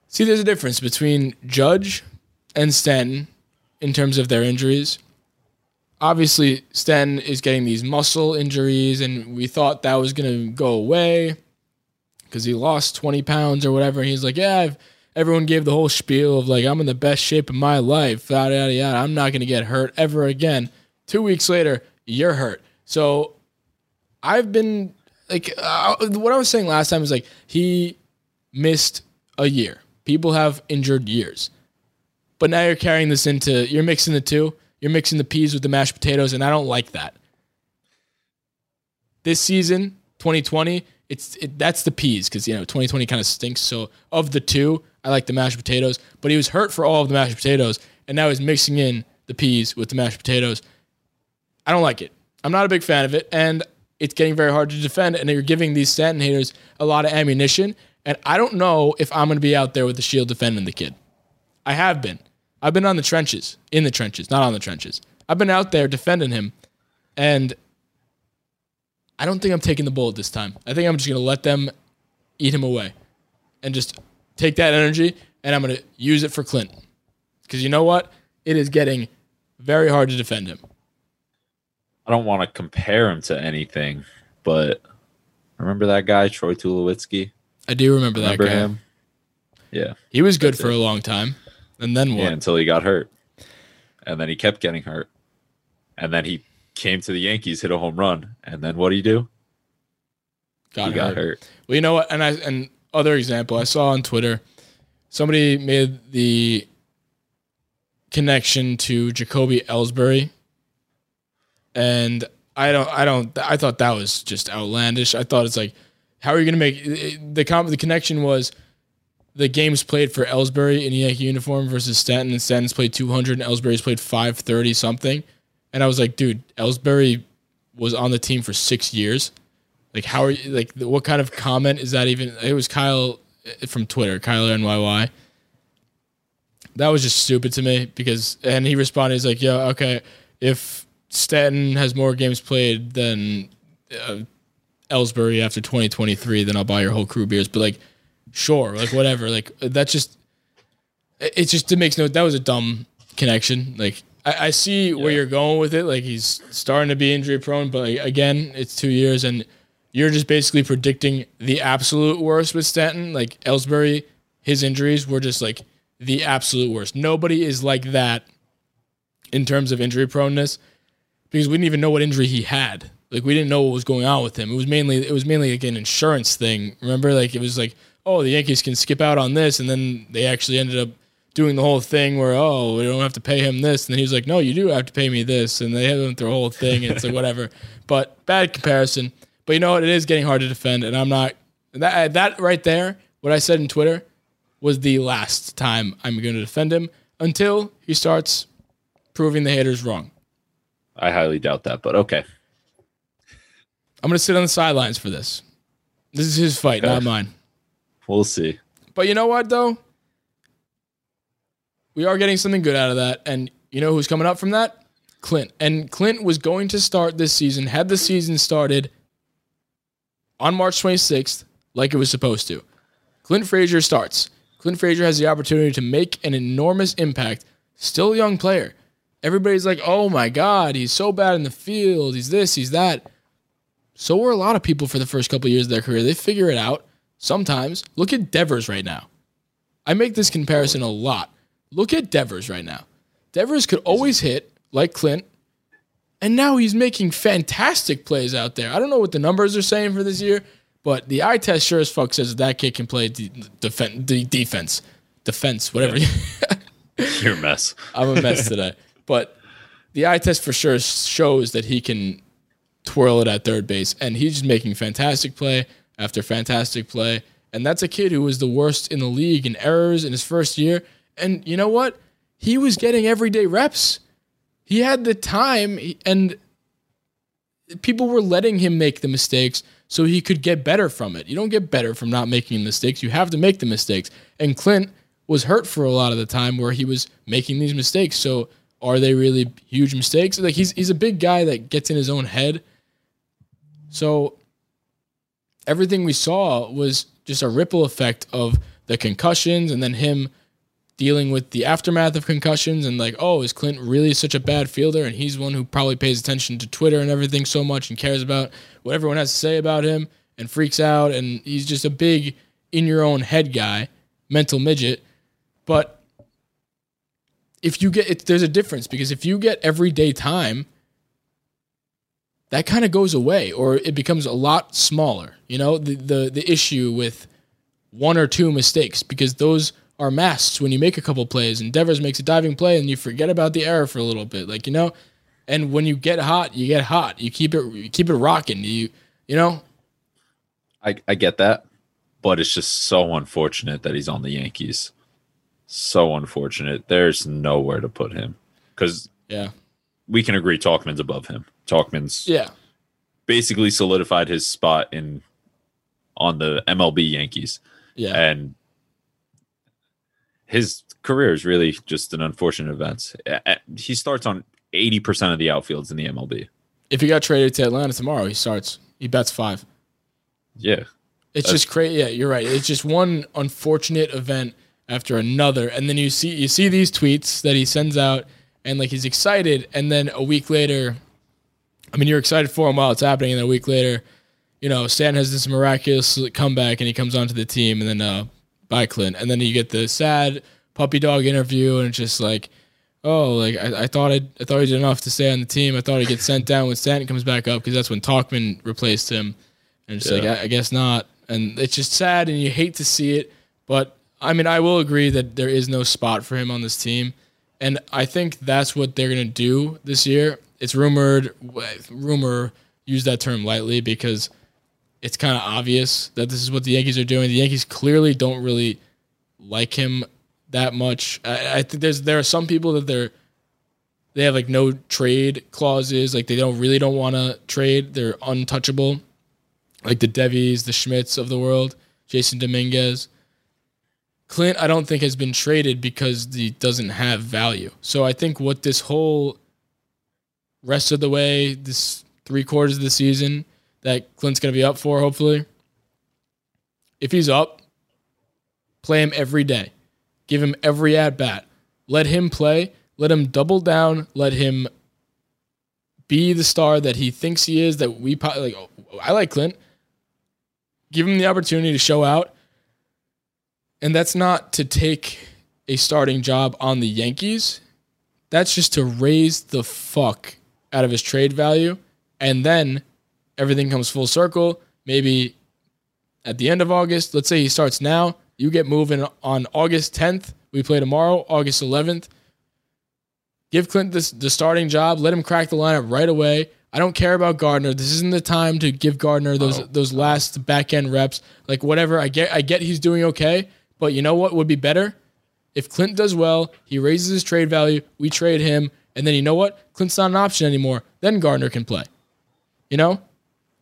See, there's a difference between Judge and Stanton in terms of their injuries. Obviously, Stanton is getting these muscle injuries, and we thought that was going to go away. because he lost twenty pounds or whatever. And he's like, yeah, I've, everyone gave the whole spiel of like, I'm in the best shape of my life. Yada, yada, yada. I'm not going to get hurt ever again. Two weeks later, you're hurt. So I've been like, uh, what I was saying last time is like, he missed a year. People have injured years. But now you're carrying this into, you're mixing the two. You're mixing the peas with the mashed potatoes, and I don't like that. This season, twenty twenty, it's it, that's the peas because, you know, twenty twenty kind of stinks. So of the two, I like the mashed potatoes. But he was hurt for all of the mashed potatoes, and now he's mixing in the peas with the mashed potatoes. I don't like it. I'm not a big fan of it, and it's getting very hard to defend, and you're giving these Stanton haters a lot of ammunition, and I don't know if I'm going to be out there with the shield defending the kid. I have been. I've been on the trenches, in the trenches, not on the trenches. I've been out there defending him, and I don't think I'm taking the bullet this time. I think I'm just going to let them eat him away and just take that energy, and I'm going to use it for Clint. Because you know what? It is getting very hard to defend him. I don't want to compare him to anything, but remember that guy, Troy Tulowitzki? I do remember, remember that guy. Remember him? Yeah. He was good for it. a long time. And then what? Yeah, until he got hurt. And then he kept getting hurt. And then he came to the Yankees, hit a home run. And then what did he do? Got he hurt. got hurt. Well, you know what? And I and other example, I saw on Twitter, somebody made the connection to Jacoby Ellsbury. And I don't, I don't, I thought that was just outlandish. I thought it's like, how are you going to make the com- the connection was, the games played for Ellsbury in Yankee uniform versus Stanton, and Stanton's played two hundred, and Ellsbury's played five thirty-something. And I was like, dude, Ellsbury was on the team for six years. Like, how are you, like, what kind of comment is that even? It was Kyle from Twitter, Kyler N Y Y. That was just stupid to me because, and he responded, he's like, yeah, okay, if Stanton has more games played than uh, Ellsbury after twenty twenty-three, then I'll buy your whole crew beers. But, like, sure, like whatever, like that's just, it just, it makes no, that was a dumb connection. Like I, I see yeah. where you're going with it. Like he's starting to be injury prone, but like, again, it's two years and you're just basically predicting the absolute worst with Stanton. Like Ellsbury, his injuries were just like the absolute worst. Nobody is like that in terms of injury proneness because we didn't even know what injury he had. Like we didn't know what was going on with him. It was mainly, it was mainly like an insurance thing. Remember? Like it was like, oh, the Yankees can skip out on this, and then they actually ended up doing the whole thing where, oh, we don't have to pay him this, and then he was like, no, you do have to pay me this, and they went through the whole thing, and it's like, whatever. But bad comparison. But you know what? It is getting hard to defend, and I'm not – that that right there, what I said in Twitter, was the last time I'm going to defend him until he starts proving the haters wrong. I highly doubt that, but okay. I'm going to sit on the sidelines for this. This is his fight, okay. Not mine. We'll see. But you know what, though? We are getting something good out of that. And you know who's coming up from that? Clint. And Clint was going to start this season, had the season started on March twenty-sixth like it was supposed to. Clint Frazier starts. Clint Frazier has the opportunity to make an enormous impact. Still a young player. Everybody's like, oh, my God, he's so bad in the field. He's this, he's that. So were a lot of people for the first couple of years of their career. They figure it out. Sometimes, look at Devers right now. I make this comparison a lot. Look at Devers right now. Devers could always hit, like Clint, and now he's making fantastic plays out there. I don't know what the numbers are saying for this year, but the eye test sure as fuck says that, that kid can play de- defen- de- defense. Defense, whatever. Yeah. You're a mess. I'm a mess today. But the eye test for sure shows that he can twirl it at third base, and he's just making fantastic play after fantastic play. And that's a kid who was the worst in the league in errors in his first year. And you know what? He was getting everyday reps. He had the time, and people were letting him make the mistakes so he could get better from it. You don't get better from not making mistakes. You have to make the mistakes. And Clint was hurt for a lot of the time where he was making these mistakes. So are they really huge mistakes? Like he's he's a big guy that gets in his own head. So everything we saw was just a ripple effect of the concussions and then him dealing with the aftermath of concussions and like, oh, is Clint really such a bad fielder? And he's one who probably pays attention to Twitter and everything so much and cares about what everyone has to say about him. and freaks out, and he's just a big in-your-own-head guy, mental midget. But if you get it, there's a difference, because if you get everyday time, that kind of goes away, or it becomes a lot smaller. You know, the, the the issue with one or two mistakes, because those are masks when you make a couple plays, and Devers makes a diving play, and you forget about the error for a little bit, like you know. And when you get hot, you get hot. You keep it you keep it rocking. You you know. I I get that, but it's just so unfortunate that he's on the Yankees. So unfortunate. There's nowhere to put him, because yeah, we can agree Tauchman's above him. Tauchman's yeah. basically solidified his spot in on the M L B Yankees. Yeah. And his career is really just an unfortunate event. He starts on eighty percent of the outfields in the M L B. If he got traded to Atlanta tomorrow, he starts. He bats five. Yeah. It's just crazy. Yeah, you're right. It's just one unfortunate event after another. And then you see you see these tweets that he sends out, and like he's excited, and then a week later, I mean, you're excited for him while it's happening, and then a week later, you know, Stanton has this miraculous comeback, and he comes onto the team, and then uh, bye, Clint. And then you get the sad puppy dog interview, and it's just like, oh, like I, I thought I'd, I thought he did enough to stay on the team. I thought he'd get sent down when Stanton comes back up, because that's when Tauchman replaced him. And it's yeah. like, I, I guess not. And it's just sad, and you hate to see it. But, I mean, I will agree that there is no spot for him on this team. And I think that's what they're going to do this year. It's rumored, rumor, use that term lightly, because it's kind of obvious that this is what the Yankees are doing. The Yankees clearly don't really like him that much. I, I think there's there are some people that they're they have like no trade clauses, like they don't really don't want to trade. They're untouchable, like the Devies, the Schmidts of the world, Jason Dominguez. Clint, I don't think, has been traded because he doesn't have value. So I think what this whole rest of the way, this three quarters of the season that Clint's going to be up for, hopefully. If he's up, play him every day. Give him every at-bat. Let him play. Let him double down. Let him be the star that he thinks he is. That we like. Oh, I like Clint. Give him the opportunity to show out. And that's not to take a starting job on the Yankees. That's just to raise the fuck out of his trade value, and then everything comes full circle. Maybe at the end of August, let's say he starts now, you get moving on August tenth. We play tomorrow, August eleventh. Give Clint this, the starting job. Let him crack the lineup right away. I don't care about Gardner. This isn't the time to give Gardner those oh. those last back-end reps. Like, whatever, I get, I get he's doing okay, but you know what would be better? If Clint does well, he raises his trade value, we trade him, and then you know what? Clint's not an option anymore. Then Gardner can play. You know?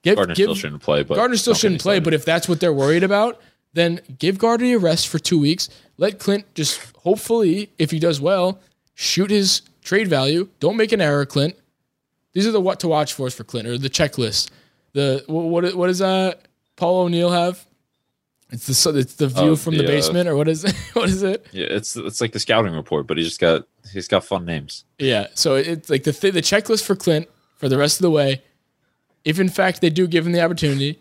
Give, Gardner give, still shouldn't play. But Gardner still shouldn't play, but if that's what they're worried about, then give Gardner a rest for two weeks. Let Clint just, hopefully, if he does well, shoot his trade value. Don't make an error, Clint. These are the what to watch for for Clint, or the checklist. The What, what does uh, Paul O'Neill have? It's the it's the view uh, from the, the basement, uh, or what is it? What is it? Yeah, it's it's like the scouting report, but he just got he's got fun names. Yeah, so it's like the th- the checklist for Clint for the rest of the way. If in fact they do give him the opportunity,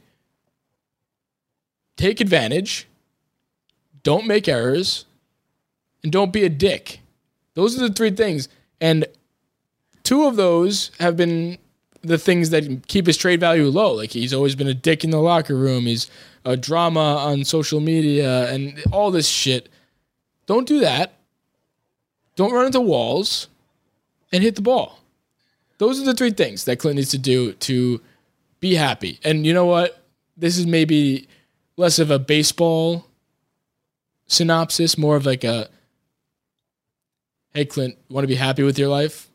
take advantage. Don't make errors, and don't be a dick. Those are the three things, and two of those have been the things that keep his trade value low. Like, he's always been a dick in the locker room. He's a drama on social media and all this shit. Don't do that. Don't run into walls, and hit the ball. Those are the three things that Clint needs to do to be happy. And you know what? This is maybe less of a baseball synopsis, more of like a, hey, Clint, want to be happy with your life?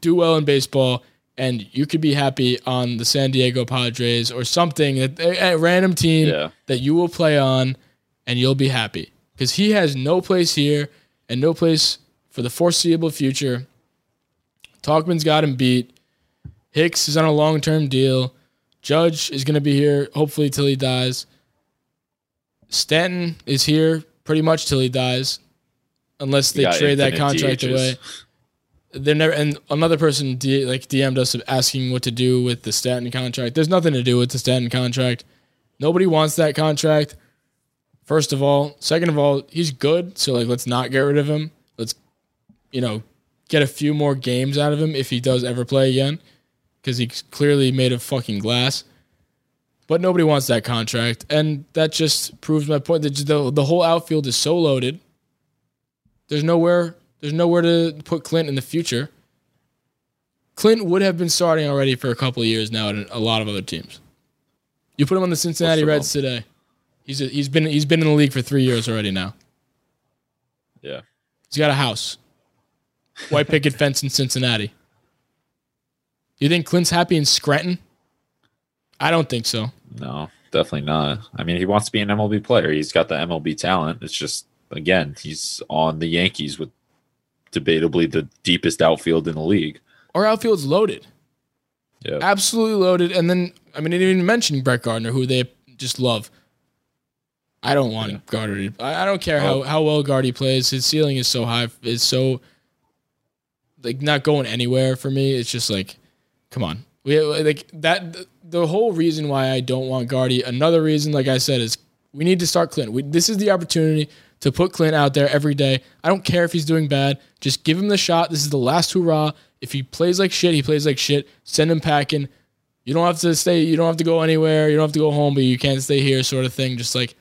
Do well in baseball, and you could be happy on the San Diego Padres or something, a random team yeah. that you will play on, and you'll be happy. Because he has no place here and no place for the foreseeable future. Tauchman's got him beat. Hicks is on a long-term deal. Judge is going to be here hopefully till he dies. Stanton is here pretty much till he dies, unless they trade that contract D H's away. they're never. And another person D, like D M'd us asking what to do with the Stanton contract. There's nothing to do with the Stanton contract. Nobody wants that contract. First of all, second of all, he's good. So like, let's not get rid of him. Let's, you know, get a few more games out of him if he does ever play again, because he's clearly made of fucking glass. But nobody wants that contract, and that just proves my point. That the the whole outfield is so loaded. There's nowhere. There's nowhere to put Clint in the future. Clint would have been starting already for a couple of years now at a lot of other teams. You put him on the Cincinnati the Reds problem? today. He's a, he's been he's been in the league for three years already now. Yeah, he's got a house, white picket fence in Cincinnati. You think Clint's happy in Scranton? I don't think so. No, definitely not. I mean, he wants to be an M L B player. He's got the M L B talent. It's just, again, he's on the Yankees with debatably the deepest outfield in the league. Our outfield's loaded. Yeah. Absolutely loaded. And then, I mean, I didn't even mention Brett Gardner, who they just love. I don't want yeah. Gardner. To, I don't care oh. how, how well Gardy plays. His ceiling is so high. It's so, like, not going anywhere for me. It's just like, come on. We like that. The whole reason why I don't want Gardy, another reason, like I said, is we need to start Clint. We, this is the opportunity to put Clint out there every day. I don't care if he's doing bad. Just give him the shot. This is the last hurrah. If he plays like shit, he plays like shit. Send him packing. You don't have to stay. You don't have to go anywhere. You don't have to go home, but you can't stay here, sort of thing. Just like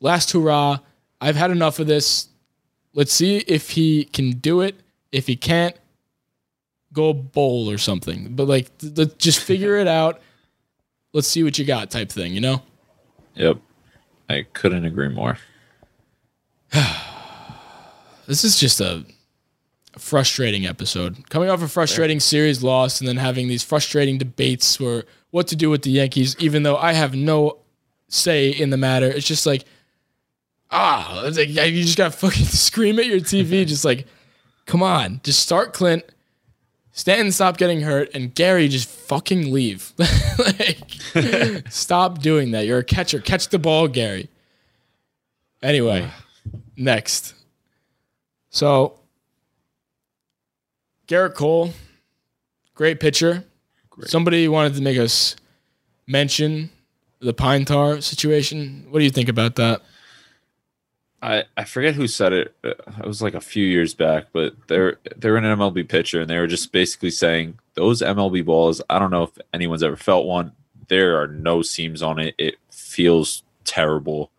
last hurrah. I've had enough of this. Let's see if he can do it. If he can't, go bowl or something, but like, th- th- just figure it out. Let's see what you got, type thing, you know? Yep. I couldn't agree more. This is just a frustrating episode. Coming off a frustrating Fair. series loss and then having these frustrating debates where what to do with the Yankees, even though I have no say in the matter. It's just like, ah, it's like, you just got to fucking scream at your T V. Just like, come on, just start Clint. Stanton, stop getting hurt, and Gary, just fucking leave. Like, stop doing that. You're a catcher. Catch the ball, Gary. Anyway, next. So, Garrett Cole, great pitcher. Great. Somebody wanted to make us mention the pine tar situation. What do you think about that? I, I forget who said it. It was like a few years back, but they're they're in an M L B pitcher, and they were just basically saying those M L B balls. I don't know if anyone's ever felt one. There are no seams on it. It feels terrible.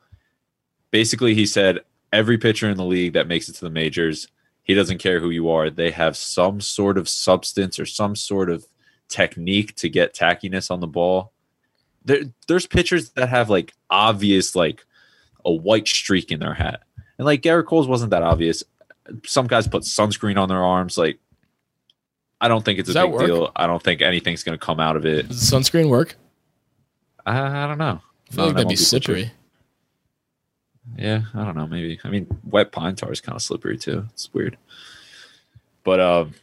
Basically, he said every pitcher in the league that makes it to the majors, he doesn't care who you are. They have some sort of substance or some sort of technique to get tackiness on the ball. There there's pitchers that have like obvious like. a white streak in their hat. And like Garrett Cole's wasn't that obvious. Some guys put sunscreen on their arms. Like, I don't think it's Does a big work? deal. I don't think anything's going to come out of it. Does sunscreen work? I, I don't know. I feel no, like that'd be slippery. Picture. Yeah. I don't know. Maybe. I mean, wet pine tar is kind of slippery too. It's weird. But, um,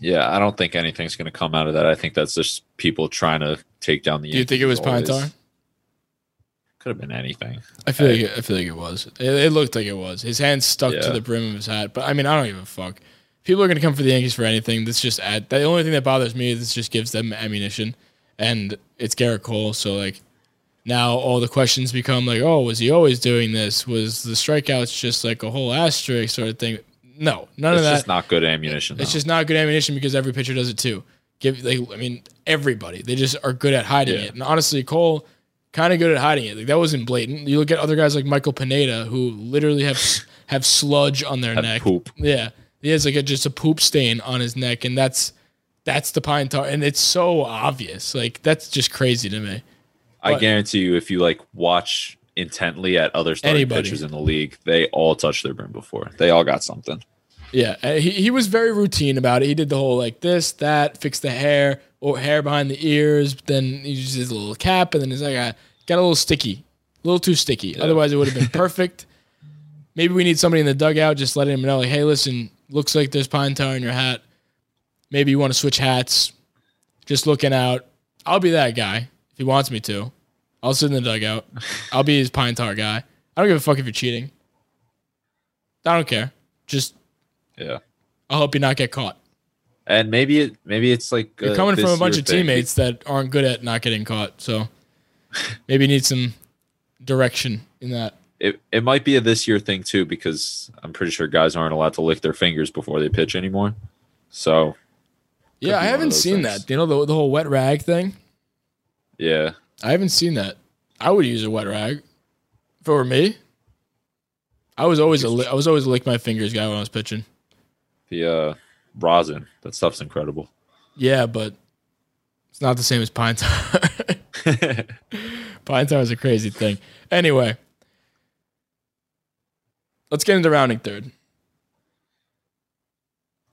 yeah, I don't think anything's going to come out of that. I think that's just people trying to take down the, do you think it was pine tar? Could have been anything. I feel like I, I feel like it was. It, it looked like it was. His hand stuck yeah. to the brim of his hat. But I mean, I don't give a fuck. People are gonna come for the Yankees for anything. This just add. The only thing that bothers me is this just gives them ammunition, and it's Garrett Cole. So like, now all the questions become like, oh, was he always doing this? Was the strikeouts just like a whole asterisk sort of thing? No, none it's of that. It's just not good ammunition. It's though. just not good ammunition because every pitcher does it too. Give like, I mean, everybody. They just are good at hiding yeah. it. And honestly, Cole. Kind of good at hiding it. Like, that wasn't blatant. You look at other guys like Michael Pineda, who literally have have sludge on their have neck. Poop. Yeah, he has like a, just a poop stain on his neck, and that's that's the pine tar, and it's so obvious. Like, that's just crazy to me. But I guarantee you, if you like watch intently at other starting anybody. pitchers in the league, they all touched their brim before. They all got something. Yeah, he he was very routine about it. He did the whole like this, that, fix the hair. Or hair behind the ears, but then he uses his little cap, and then it's like, I got a little sticky, a little too sticky. Yeah. Otherwise, it would have been perfect. Maybe we need somebody in the dugout just letting him know, like, hey, listen, looks like there's pine tar in your hat. Maybe you want to switch hats. Just looking out. I'll be that guy if he wants me to. I'll sit in the dugout. I'll be his pine tar guy. I don't give a fuck if you're cheating. I don't care. Just yeah. I hope you not get caught. And maybe it, maybe it's like you're uh, coming from a bunch of thing. teammates that aren't good at not getting caught. So maybe you need some direction in that. It it might be a this year thing too, because I'm pretty sure guys aren't allowed to lick their fingers before they pitch anymore. So yeah, I haven't seen things. that. You know, the the whole wet rag thing. Yeah, I haven't seen that. I would use a wet rag. If it were me, I was always a li- I was always a lick my fingers guy when I was pitching. The uh, rosin, that stuff's incredible. Yeah, but it's not the same as pine tar. Pine tar is a crazy thing. Anyway, let's get into rounding third.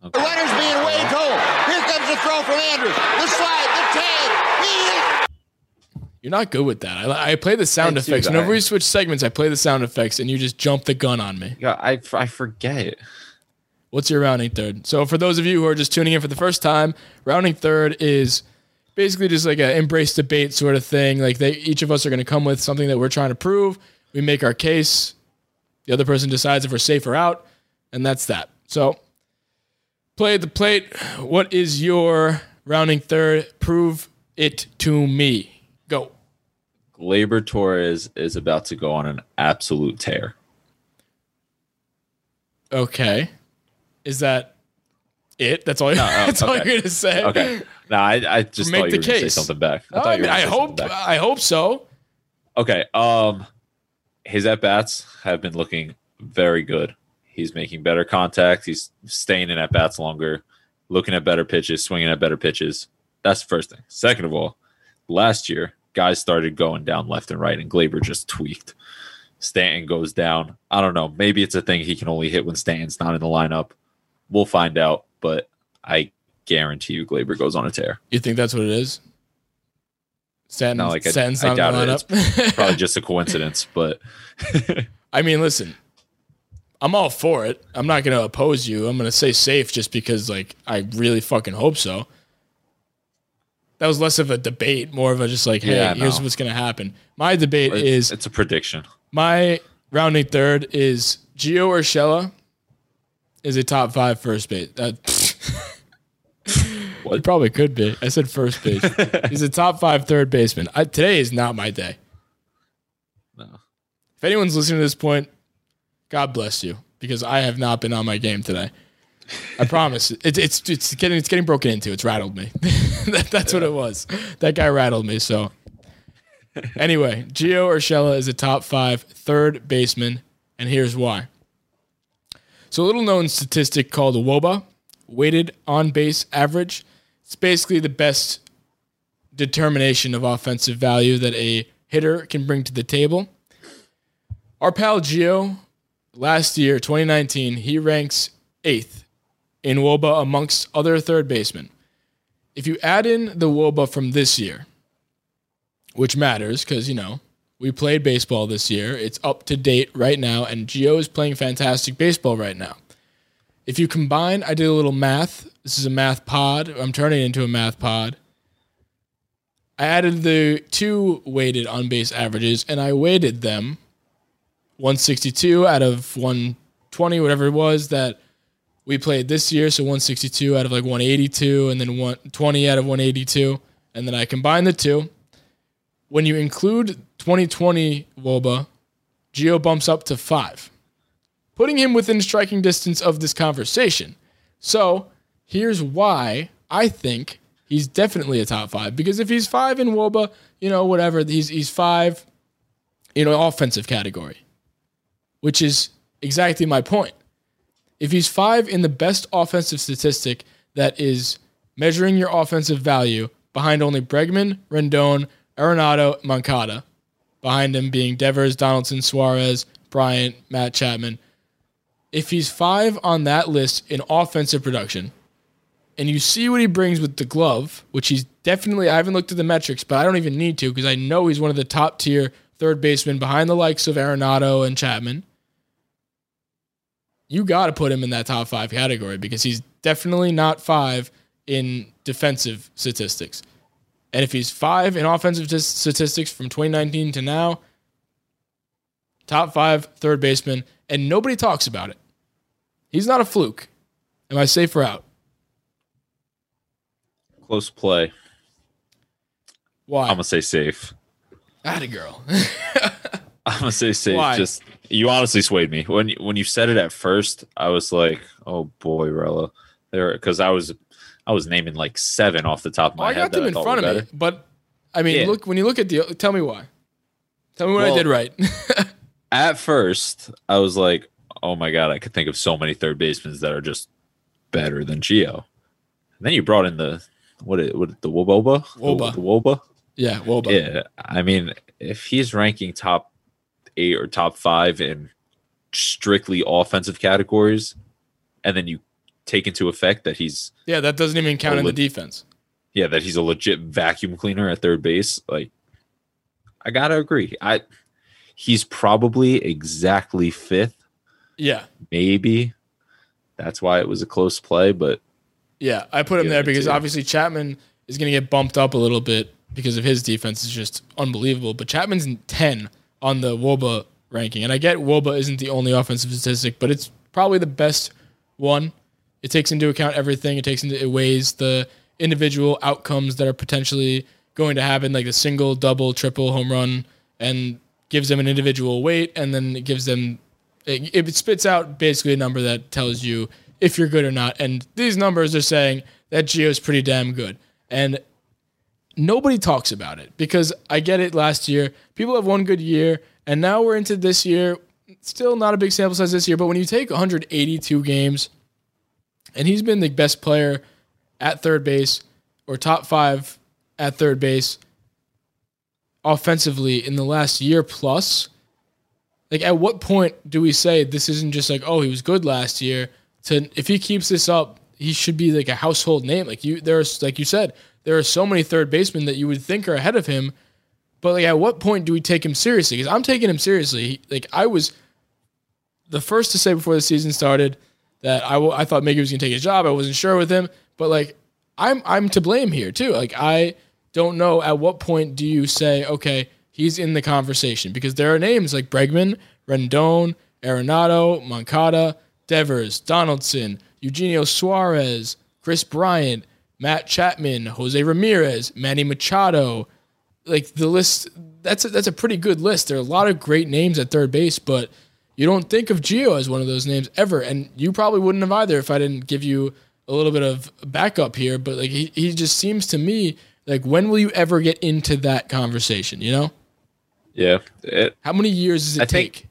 Okay. The runner's being Wade Cole. Here comes the throw from Andrews. The slide, the tag. He... You're not good with that. I, I play the sound I effects. Whenever we switch segments, I play the sound effects, and you just jump the gun on me. Yeah, I, I forget. What's your rounding third? So for those of you who are just tuning in for the first time, rounding third is basically just like an embrace debate sort of thing. Like they, each of us are going to come with something that we're trying to prove. We make our case. The other person decides if we're safe or out, and that's that. So play the plate. What is your rounding third? Prove it to me. Go. Gleyber Torres is about to go on an absolute tear. Okay. Is that it? That's all, no, oh, that's okay. all you're going to say? Okay. No, I, I just Make thought you were going to say something back. I, no, thought you were I, mean, I hope back. I hope so. Okay. Um, his at-bats have been looking very good. He's making better contact. He's staying in at-bats longer, looking at better pitches, swinging at better pitches. That's the first thing. Second of all, last year, guys started going down left and right, and Gleyber just tweaked. Stanton goes down. I don't know. Maybe it's a thing he can only hit when Stanton's not in the lineup. We'll find out, but I guarantee you Gleyber goes on a tear. You think that's what it is? Stanton, no, like I, Stanton's I, I doubt it. It's probably just a coincidence, but... I mean, listen, I'm all for it. I'm not going to oppose you. I'm going to say safe just because, like, I really fucking hope so. That was less of a debate, more of a just like, hey, yeah, here's no. what's going to happen. My debate it's, is... It's a prediction. My rounding third is Gio Urshela. Is a top five first base. Uh, what? He probably could be. I said first base. He's a top five third baseman. I, today is not my day. No. If anyone's listening to this point, God bless you, because I have not been on my game today. I promise. It's it's it's getting it's getting broken into. It's rattled me. that, that's yeah. what it was. That guy rattled me. So anyway, Gio Urshela is a top five third baseman, and here's why. So a little-known statistic called WOBA, weighted on-base average. It's basically the best determination of offensive value that a hitter can bring to the table. Our pal Gio, last year, twenty nineteen, he ranks eighth in WOBA amongst other third basemen. If you add in the WOBA from this year, which matters because, you know, we played baseball this year. It's up to date right now, and Gio is playing fantastic baseball right now. If you combine, I did a little math. This is a math pod. I'm turning it into a math pod. I added the two weighted on-base averages, and I weighted them one sixty-two out of one twenty, whatever it was that we played this year, so one sixty-two out of like one eighty-two, and then one twenty out of one eighty-two, and then I combined the two. When you include twenty twenty WOBA, Gio bumps up to five, putting him within striking distance of this conversation. So here's why I think he's definitely a top five, because if he's five in WOBA, you know, whatever, he's he's five in an offensive category, which is exactly my point. If he's five in the best offensive statistic that is measuring your offensive value behind only Bregman, Rendon, Arenado, Moncada, behind him being Devers, Donaldson, Suarez, Bryant, Matt Chapman. If he's five on that list in offensive production, and you see what he brings with the glove, which he's definitely, I haven't looked at the metrics, but I don't even need to because I know he's one of the top tier third basemen behind the likes of Arenado and Chapman. You got to put him in that top five category because he's definitely not five in defensive statistics. And if he's five in offensive statistics from twenty nineteen to now, top five third baseman, and nobody talks about it. He's not a fluke. Am I safe or out? Close play. Why? I'm going to say safe. Atta girl. I'm going to say safe. Why? Just you honestly swayed me. When you, when you said it at first, I was like, oh, boy, Rella. There, because I was I was naming like seven off the top of my well, head. I got them in front of me. But, I mean, yeah. look, when you look at the – tell me why. Tell me what well, I did right. At first, I was like, oh, my God, I could think of so many third basemen that are just better than Gio. And then you brought in the – what is, what the Woba? Woba. The, the Woba? Yeah, Woba. Yeah, I mean, if he's ranking top eight or top five in strictly offensive categories, and then you take into effect that he's – yeah, that doesn't even count in le- the defense. Yeah, that he's a legit vacuum cleaner at third base, like – I gotta agree. I he's probably exactly fifth. Yeah, maybe that's why it was a close play. But yeah, I put him there because too. Obviously Chapman is gonna get bumped up a little bit because of his defense is just unbelievable. But Chapman's in ten on the Woba ranking, and I get Woba isn't the only offensive statistic, but it's probably the best one. It takes into account everything. It takes into it weighs the individual outcomes that are potentially going to happen, like a single, double, triple, home run, and gives them an individual weight, and then it gives them it, it spits out basically a number that tells you if you're good or not. And these numbers are saying that Gio's pretty damn good, and nobody talks about it because I get it. Last year, people have one good year, and now we're into this year. Still not a big sample size this year, but when you take one hundred eighty-two games, and he's been the best player at third base or top five at third base offensively in the last year plus, like at what point do we say this isn't just like, oh, he was good last year, to if he keeps this up, he should be like a household name. Like you, there's, like you said, there are so many third basemen that you would think are ahead of him, but like at what point do we take him seriously? Because I'm taking him seriously. He, like I was the first to say before the season started that I, w- I thought maybe he was going to take his job. I wasn't sure with him, but like I'm, I'm to blame here too. Like I, don't know at what point do you say, okay, he's in the conversation, because there are names like Bregman, Rendon, Arenado, Moncada, Devers, Donaldson, Eugenio Suarez, Chris Bryant, Matt Chapman, Jose Ramirez, Manny Machado. Like the list, that's a, that's a pretty good list. There are a lot of great names at third base, but you don't think of Gio as one of those names ever, and you probably wouldn't have either if I didn't give you a little bit of backup here, but like he, he just seems to me like, when will you ever get into that conversation, you know? Yeah. It, How many years does it I take? Think,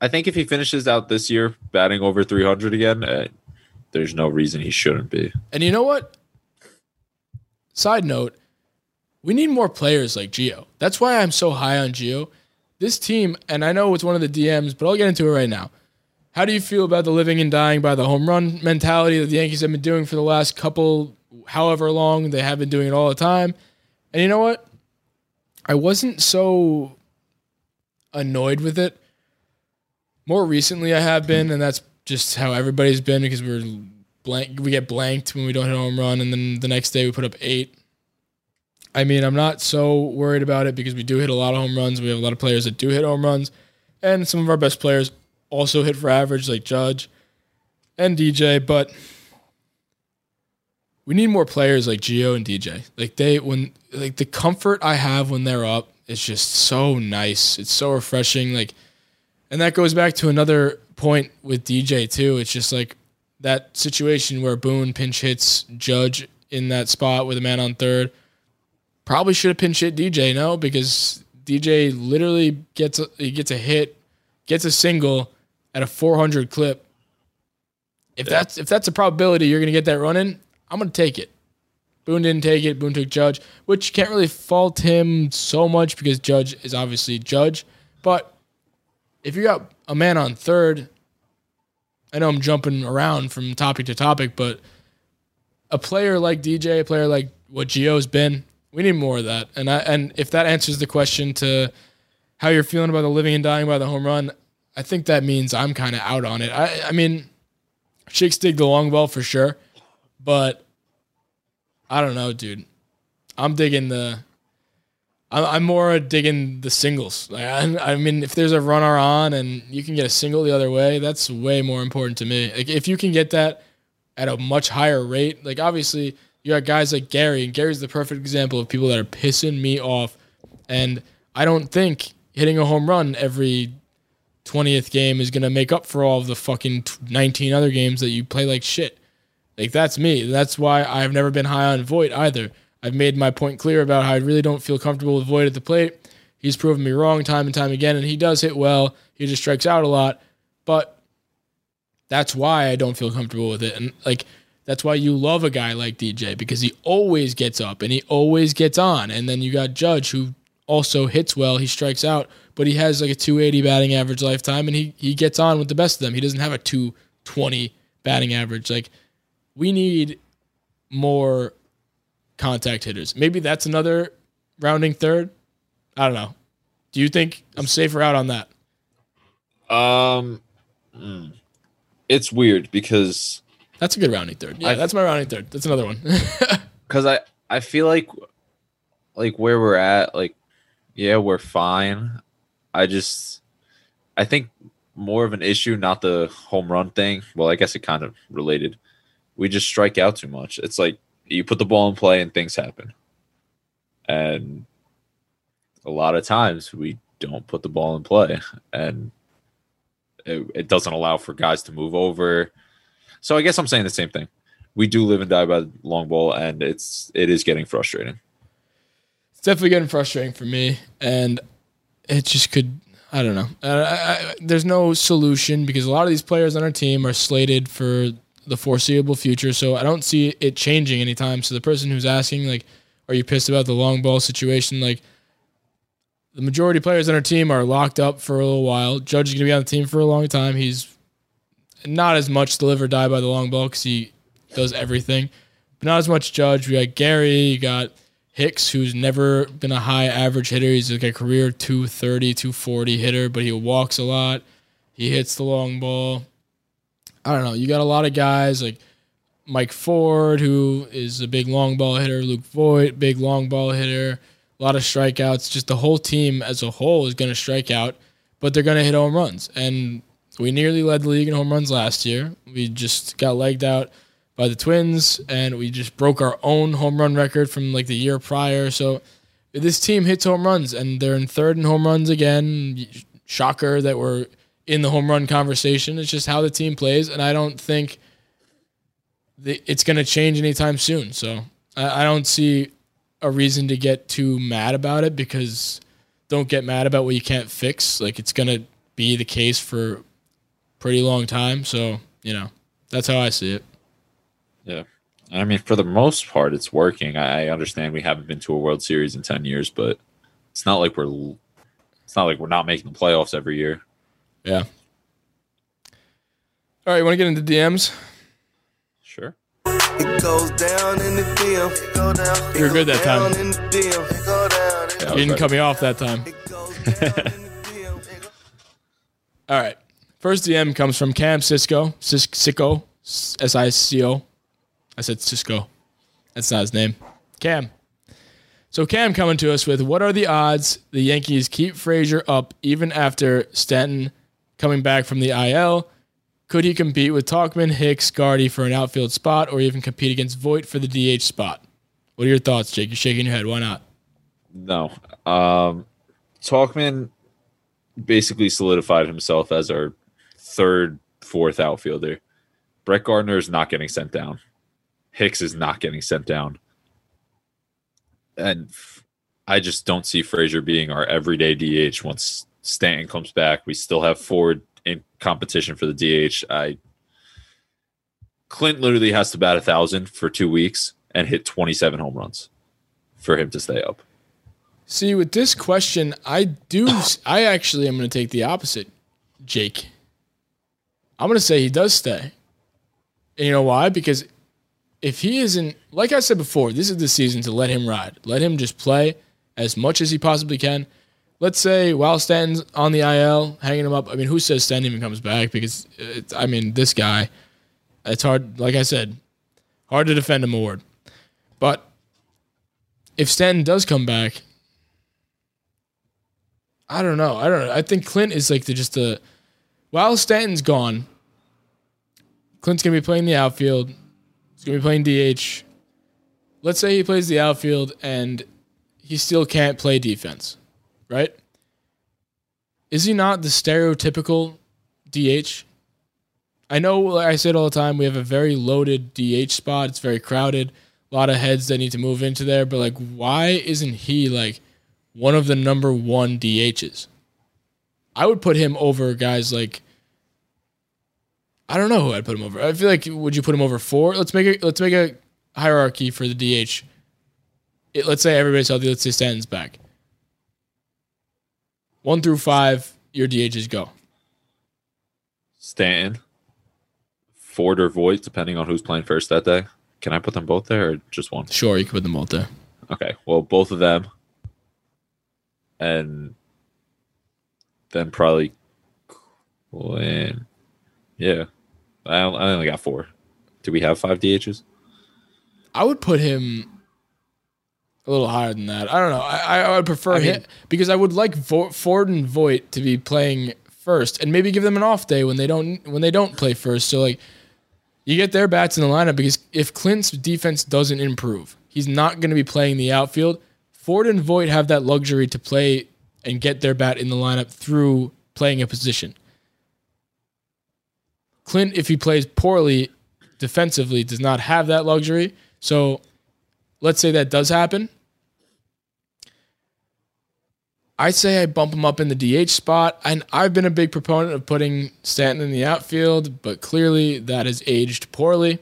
I think if he finishes out this year batting over three hundred again, uh, there's no reason he shouldn't be. And you know what? Side note, we need more players like Gio. That's why I'm so high on Gio. This team, and I know it's one of the D Ms, but I'll get into it right now. How do you feel about the living and dying by the home run mentality that the Yankees have been doing for the last couple however long they have been doing it all the time? And you know what? I wasn't so annoyed with it. More recently I have been, and that's just how everybody's been, because we're blank we get blanked when we don't hit a home run, and then the next day we put up eight. I mean, I'm not so worried about it because we do hit a lot of home runs. We have a lot of players that do hit home runs, and some of our best players also hit for average, like Judge and D J, but we need more players like Gio and D J. Like they, when like the comfort I have when they're up is just so nice. It's so refreshing. Like, and that goes back to another point with D J too. It's just like that situation where Boone pinch hits Judge in that spot with a man on third. Probably should have pinch hit D J, no, because D J literally gets a, he gets a hit, gets a single at a four hundred clip. If yeah. that's if that's a probability you're gonna get that run in, I'm going to take it. Boone didn't take it. Boone took Judge, which you can't really fault him so much because Judge is obviously Judge. But if you got a man on third, I know I'm jumping around from topic to topic, but a player like D J, a player like what Gio's been, we need more of that. And I, and if that answers the question to how you're feeling about the living and dying by the home run, I think that means I'm kind of out on it. I, I mean, Shakes dig the long ball for sure. But I don't know, dude. I'm digging the. I'm, I'm more digging the singles. Like, I, I mean, if there's a runner on and you can get a single the other way, that's way more important to me. Like, if you can get that, at a much higher rate. Like, obviously, you got guys like Gary, and Gary's the perfect example of people that are pissing me off. And I don't think hitting a home run every twentieth game is going to make up for all of the fucking nineteen other games that you play like shit. Like, that's me. That's why I've never been high on Voight either. I've made my point clear about how I really don't feel comfortable with Voight at the plate. He's proven me wrong time and time again, and he does hit well. He just strikes out a lot. But that's why I don't feel comfortable with it. And, like, that's why you love a guy like D J, because he always gets up and he always gets on. And then you got Judge, who also hits well. He strikes out, but he has like a two eighty batting average lifetime, and he he gets on with the best of them. He doesn't have a two twenty batting average. Like, we need more contact hitters. Maybe that's another rounding third. I don't know. Do you think I'm safer out on that? Um, mm. It's weird because that's a good rounding third. Yeah, I, that's my rounding third. That's another one. Because I, I feel like like where we're at, like, yeah, we're fine. I just I think more of an issue, not the home run thing. Well, I guess it kind of related. We just strike out too much. It's like you put the ball in play and things happen. And a lot of times we don't put the ball in play, and it, it doesn't allow for guys to move over. So I guess I'm saying the same thing. We do live and die by the long ball, and it's it is getting frustrating. It's definitely getting frustrating for me, and it just could, I don't know. Uh, I, I, there's no solution because a lot of these players on our team are slated for the foreseeable future, so I don't see it changing anytime. So the person who's asking, like, are you pissed about the long ball situation? Like, the majority of players on our team are locked up for a little while. Judge is going to be on the team for a long time. He's not as much to live or die by the long ball because he does everything. But not as much Judge. We got Gary. You got Hicks, who's never been a high average hitter. He's like a career two thirty, two forty hitter, but he walks a lot. He hits the long ball. I don't know. You got a lot of guys like Mike Ford, who is a big long ball hitter. Luke Voight, big long ball hitter. A lot of strikeouts. Just the whole team as a whole is going to strike out, but they're going to hit home runs. And we nearly led the league in home runs last year. We just got legged out by the Twins, and we just broke our own home run record from like the year prior. So this team hits home runs, and they're in third in home runs again. Shocker that we're in the home run conversation. It's just how the team plays, and I don't think it's going to change anytime soon. So I don't see a reason to get too mad about it, because don't get mad about what you can't fix. Like, it's going to be the case for a pretty long time. So, you know, that's how I see it. Yeah. I mean, for the most part, it's working. I understand we haven't been to a World Series in ten years, but it's not like we're, it's not like we're not making the playoffs every year. Yeah. All right. You want to get into D Ms? Sure. It goes down in the D M. Go down. You were good that time. Yeah, you didn't right. cut me off that time. All right. First D M comes from Cam Cisco. Cisco. S I C O. I said Cisco. That's not his name. Cam. So Cam coming to us with, what are the odds the Yankees keep Frazier up even after Stanton coming back from the I L? Could he compete with Tauchman, Hicks, Gardy for an outfield spot, or even compete against Voight for the D H spot? What are your thoughts, Jake? You're shaking your head. Why not? No. Um, Tauchman basically solidified himself as our third, fourth outfielder. Brett Gardner is not getting sent down. Hicks is not getting sent down. And I just don't see Frazier being our everyday D H. Once Stanton comes back, we still have Ford in competition for the D H. I Clint literally has to bat a thousand for two weeks and hit twenty-seven home runs for him to stay up. See, with this question, I do. I actually am going to take the opposite, Jake. I'm going to say he does stay. And you know why? Because if he isn't, like I said before, this is the season to let him ride. Let him just play as much as he possibly can. Let's say while Stanton's on the I L, hanging him up. I mean, who says Stanton even comes back? Because, it's, I mean, this guy, it's hard, like I said, hard to defend him award. But if Stanton does come back, I don't know. I don't know. I think Clint is like the, just the, while Stanton's gone, Clint's going to be playing the outfield. He's going to be playing D H. Let's say he plays the outfield and he still can't play defense, right? Is he not the stereotypical D H? I know, like I say it all the time, we have a very loaded D H spot. It's very crowded. A lot of heads that need to move into there. But, like, why isn't he, like, one of the number one D Hs? I would put him over guys like... I don't know who I'd put him over. I feel like, would you put him over four? Let's make a, let's make a hierarchy for the D H. It, let's say everybody's healthy. Let's say Stanton's back. One through five, your D Hs go. Stanton, Ford or Voight, depending on who's playing first that day. Can I put them both there or just one? Sure, you can put them both there. Okay, well, both of them. And then probably Clint. Yeah. I, I only got four. Do we have five D Hs? I would put him a little higher than that. I don't know. I, I would prefer I mean, him because I would like Vo- Ford and Voight to be playing first, and maybe give them an off day when they don't when they don't play first. So like, you get their bats in the lineup because if Clint's defense doesn't improve, he's not going to be playing the outfield. Ford and Voight have that luxury to play and get their bat in the lineup through playing a position. Clint, if he plays poorly defensively, does not have that luxury. So let's say that does happen. I say I bump him up in the D H spot, and I've been a big proponent of putting Stanton in the outfield, but clearly that has aged poorly.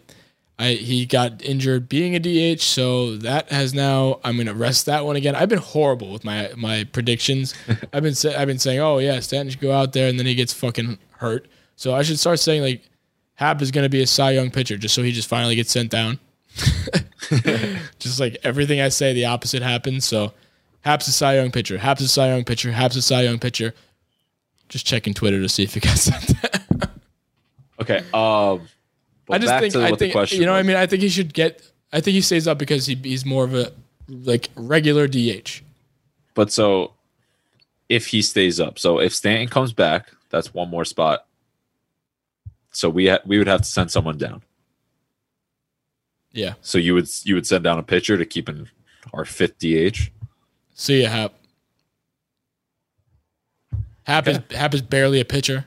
I, he got injured being a D H, so that has now. I'm gonna rest that one again. I've been horrible with my my predictions. I've been I've been saying, oh yeah, Stanton should go out there, and then he gets fucking hurt. So I should start saying, like, Hap is going to be a Cy Young pitcher just so he just finally gets sent down. Just like everything I say, the opposite happens. So Hap's a Cy Young pitcher. Hap's a Cy Young pitcher. Hap's a Cy Young pitcher. Just checking Twitter to see if it got sent down. Okay. Um, I just back think, to I think the you know was. what I mean? I think he should get – I think he stays up because he, he's more of a, like, regular D H. But so if he stays up, so if Stanton comes back, that's one more spot. So we ha- we would have to send someone down. Yeah. So you would you would send down a pitcher to keep in our fifth D H. See ya, Hap. Hap okay. is Hap is barely a pitcher.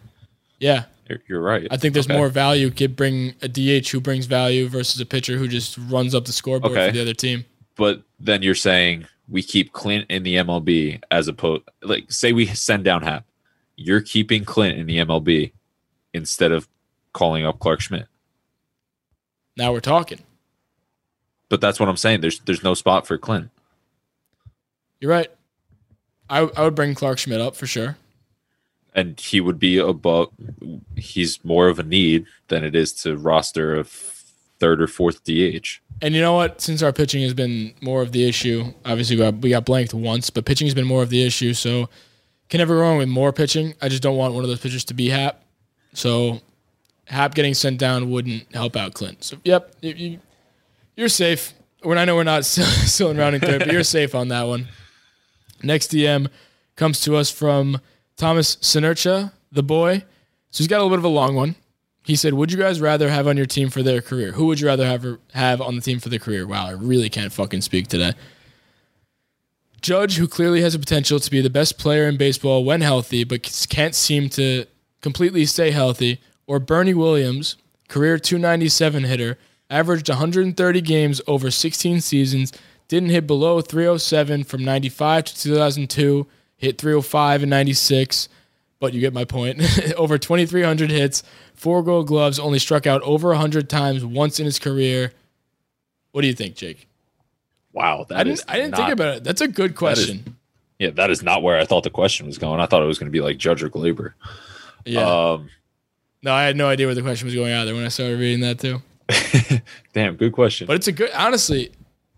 Yeah, you're, you're right. I think there's okay. more value. Could bring a D H who brings value versus a pitcher who just runs up the scoreboard okay. for the other team. But then you're saying we keep Clint in the M L B as opposed, like, say we send down Hap. You're keeping Clint in the M L B instead of calling up Clark Schmidt. Now we're talking. But that's what I'm saying. There's there's no spot for Clint. You're right. I I would bring Clark Schmidt up for sure. And he would be above. He's more of a need than it is to roster a third or fourth D H. And you know what? Since our pitching has been more of the issue, obviously we got, we got blanked once, but pitching has been more of the issue. So can never go wrong with more pitching. I just don't want one of those pitchers to be Hap. So Hap getting sent down wouldn't help out Clint. So, yep, you, you're safe. When I know we're not still, still in rounding third, but you're safe on that one. Next D M comes to us from Thomas Sinercha, the boy. So he's got a little bit of a long one. He said, would you guys rather have on your team for their career? Who would you rather have have on the team for their career? Wow, I really can't fucking speak today. Judge, who clearly has the potential to be the best player in baseball when healthy, but can't seem to completely stay healthy, or Bernie Williams, career two ninety-seven hitter, averaged one hundred thirty games over sixteen seasons, didn't hit below three oh seven from ninety-five to two thousand two, hit three oh five in ninety-six, but you get my point, over twenty-three hundred hits, four gold gloves, only struck out over one hundred times once in his career. What do you think, Jake? Wow. That I didn't, is I didn't not, think about it. That's a good question. That is, yeah, that is not where I thought the question was going. I thought it was going to be like Judge or Gleyber. Yeah. Um, No, I had no idea where the question was going either when I started reading that too. Damn, good question. But it's a good, honestly,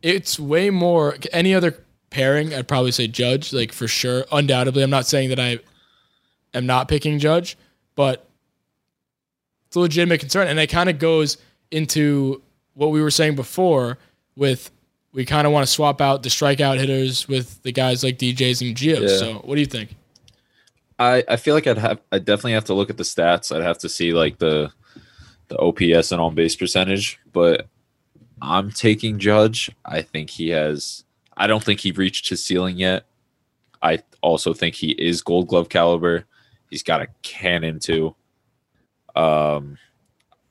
it's way more, any other pairing, I'd probably say Judge, like for sure, undoubtedly. I'm not saying that I am not picking Judge, but it's a legitimate concern. And it kind of goes into what we were saying before with, we kind of want to swap out the strikeout hitters with the guys like D Js and Gios. Yeah. So what do you think? I, I feel like I'd have I definitely have to look at the stats. I'd have to see like the the O P S and on base percentage, but I'm taking Judge. I think he has – I don't think he reached his ceiling yet. I also think he is Gold Glove caliber. He's got a cannon too. Um,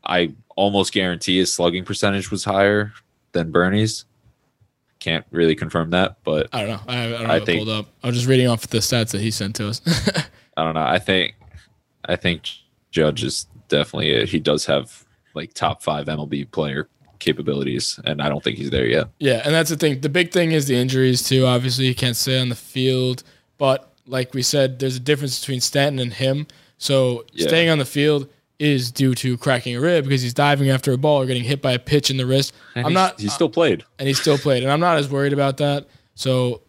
I almost guarantee his slugging percentage was higher than Bernie's. Can't really confirm that, but I don't know. I, I don't know I think, pulled up. I was just reading off the stats that he sent to us. I don't know. I think I think Judge is definitely it. He does have like top five M L B player capabilities, and I don't think he's there yet. Yeah, and that's the thing. The big thing is the injuries too. Obviously, he can't stay on the field, but like we said, there's a difference between Stanton and him. So yeah. Staying on the field is due to cracking a rib because he's diving after a ball or getting hit by a pitch in the wrist. And I'm he's, not. He still played, and he still played, and I'm not as worried about that. So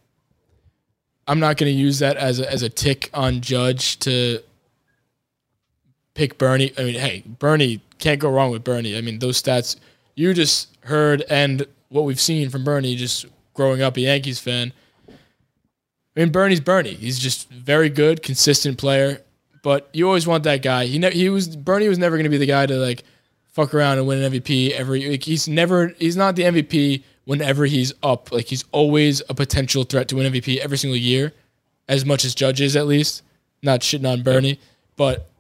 I'm not going to use that as a, as a tick on Judge to pick Bernie. I mean, hey, Bernie, can't go wrong with Bernie. I mean, those stats you just heard and what we've seen from Bernie, just growing up a Yankees fan. I mean, Bernie's Bernie. He's just very good, consistent player. But you always want that guy. He ne- he was Bernie was never going to be the guy to like fuck around and win an M V P every. Like, he's never he's not the M V P whenever he's up. Like he's always a potential threat to win M V P every single year, as much as Judge is at least. Not shitting on Bernie, but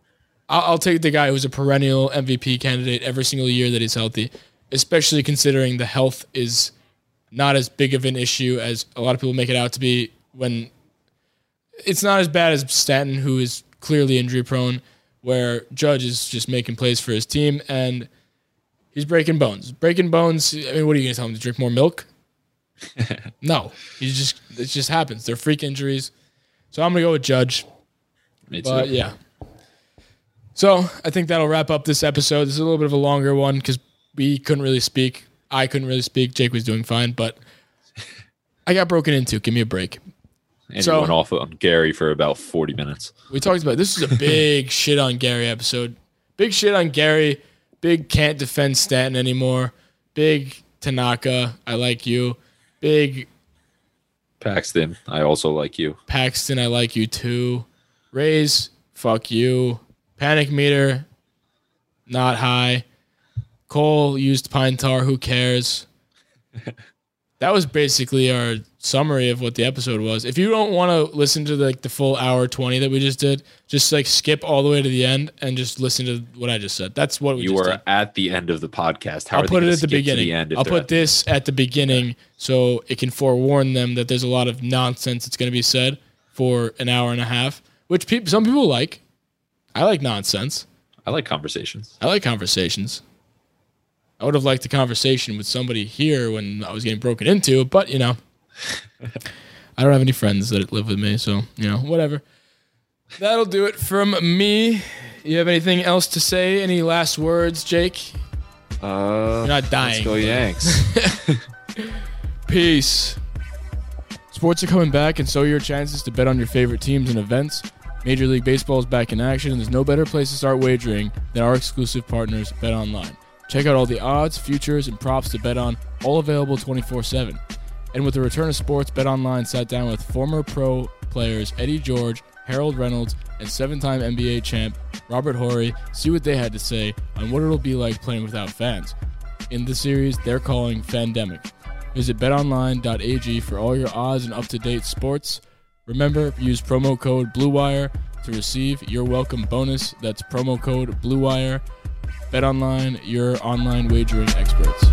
I'll, I'll take the guy who's a perennial M V P candidate every single year that he's healthy, especially considering the health is not as big of an issue as a lot of people make it out to be. When it's not as bad as Stanton, who is clearly injury prone, where Judge is just making plays for his team and he's breaking bones. Breaking bones, I mean, what are you gonna tell him to drink more milk? No. He's just it just happens. They're freak injuries. So I'm gonna go with Judge. Me too. But yeah. So I think that'll wrap up this episode. This is a little bit of a longer one because we couldn't really speak. I couldn't really speak. Jake was doing fine, but I got broken into. Give me a break. And so, he went off on Gary for about forty minutes. We talked about this is a big shit on Gary episode. Big shit on Gary. Big can't defend Stanton anymore. Big Tanaka, I like you. Big Paxton, I also like you. Paxton, I like you too. Rays, fuck you. Panic meter, not high. Cole used pine tar, who cares? That was basically our summary of what the episode was. If you don't want to listen to the, like the full hour twenty that we just did, just like skip all the way to the end and just listen to what I just said. That's what we you just did. You are at the end of the podcast. How I'll put it at the beginning. The I'll put this the at the beginning yeah. so it can forewarn them that there's a lot of nonsense that's going to be said for an hour and a half, which pe- some people like. I like nonsense. I like conversations. I like conversations. I would have liked a conversation with somebody here when I was getting broken into, but you know, I don't have any friends that live with me, so you know, whatever. That'll do it from me. You have anything else to say? Any last words, Jake? Uh, You're not dying. Let's go Yanks. Peace. Sports are coming back, and so are your chances to bet on your favorite teams and events. Major League Baseball is back in action, and there's no better place to start wagering than our exclusive partners, BetOnline. Check out all the odds, futures, and props to bet on, all available twenty-four seven. And with the return of sports, BetOnline sat down with former pro players Eddie George, Harold Reynolds, and seven-time N B A champ Robert Horry. See what they had to say on what it'll be like playing without fans. In the series they're calling Fandemic. Visit betonline dot a g for all your odds and up-to-date sports. Remember, use promo code BLUEWIRE to receive your welcome bonus. That's promo code BLUEWIRE. BetOnline, your online wagering experts.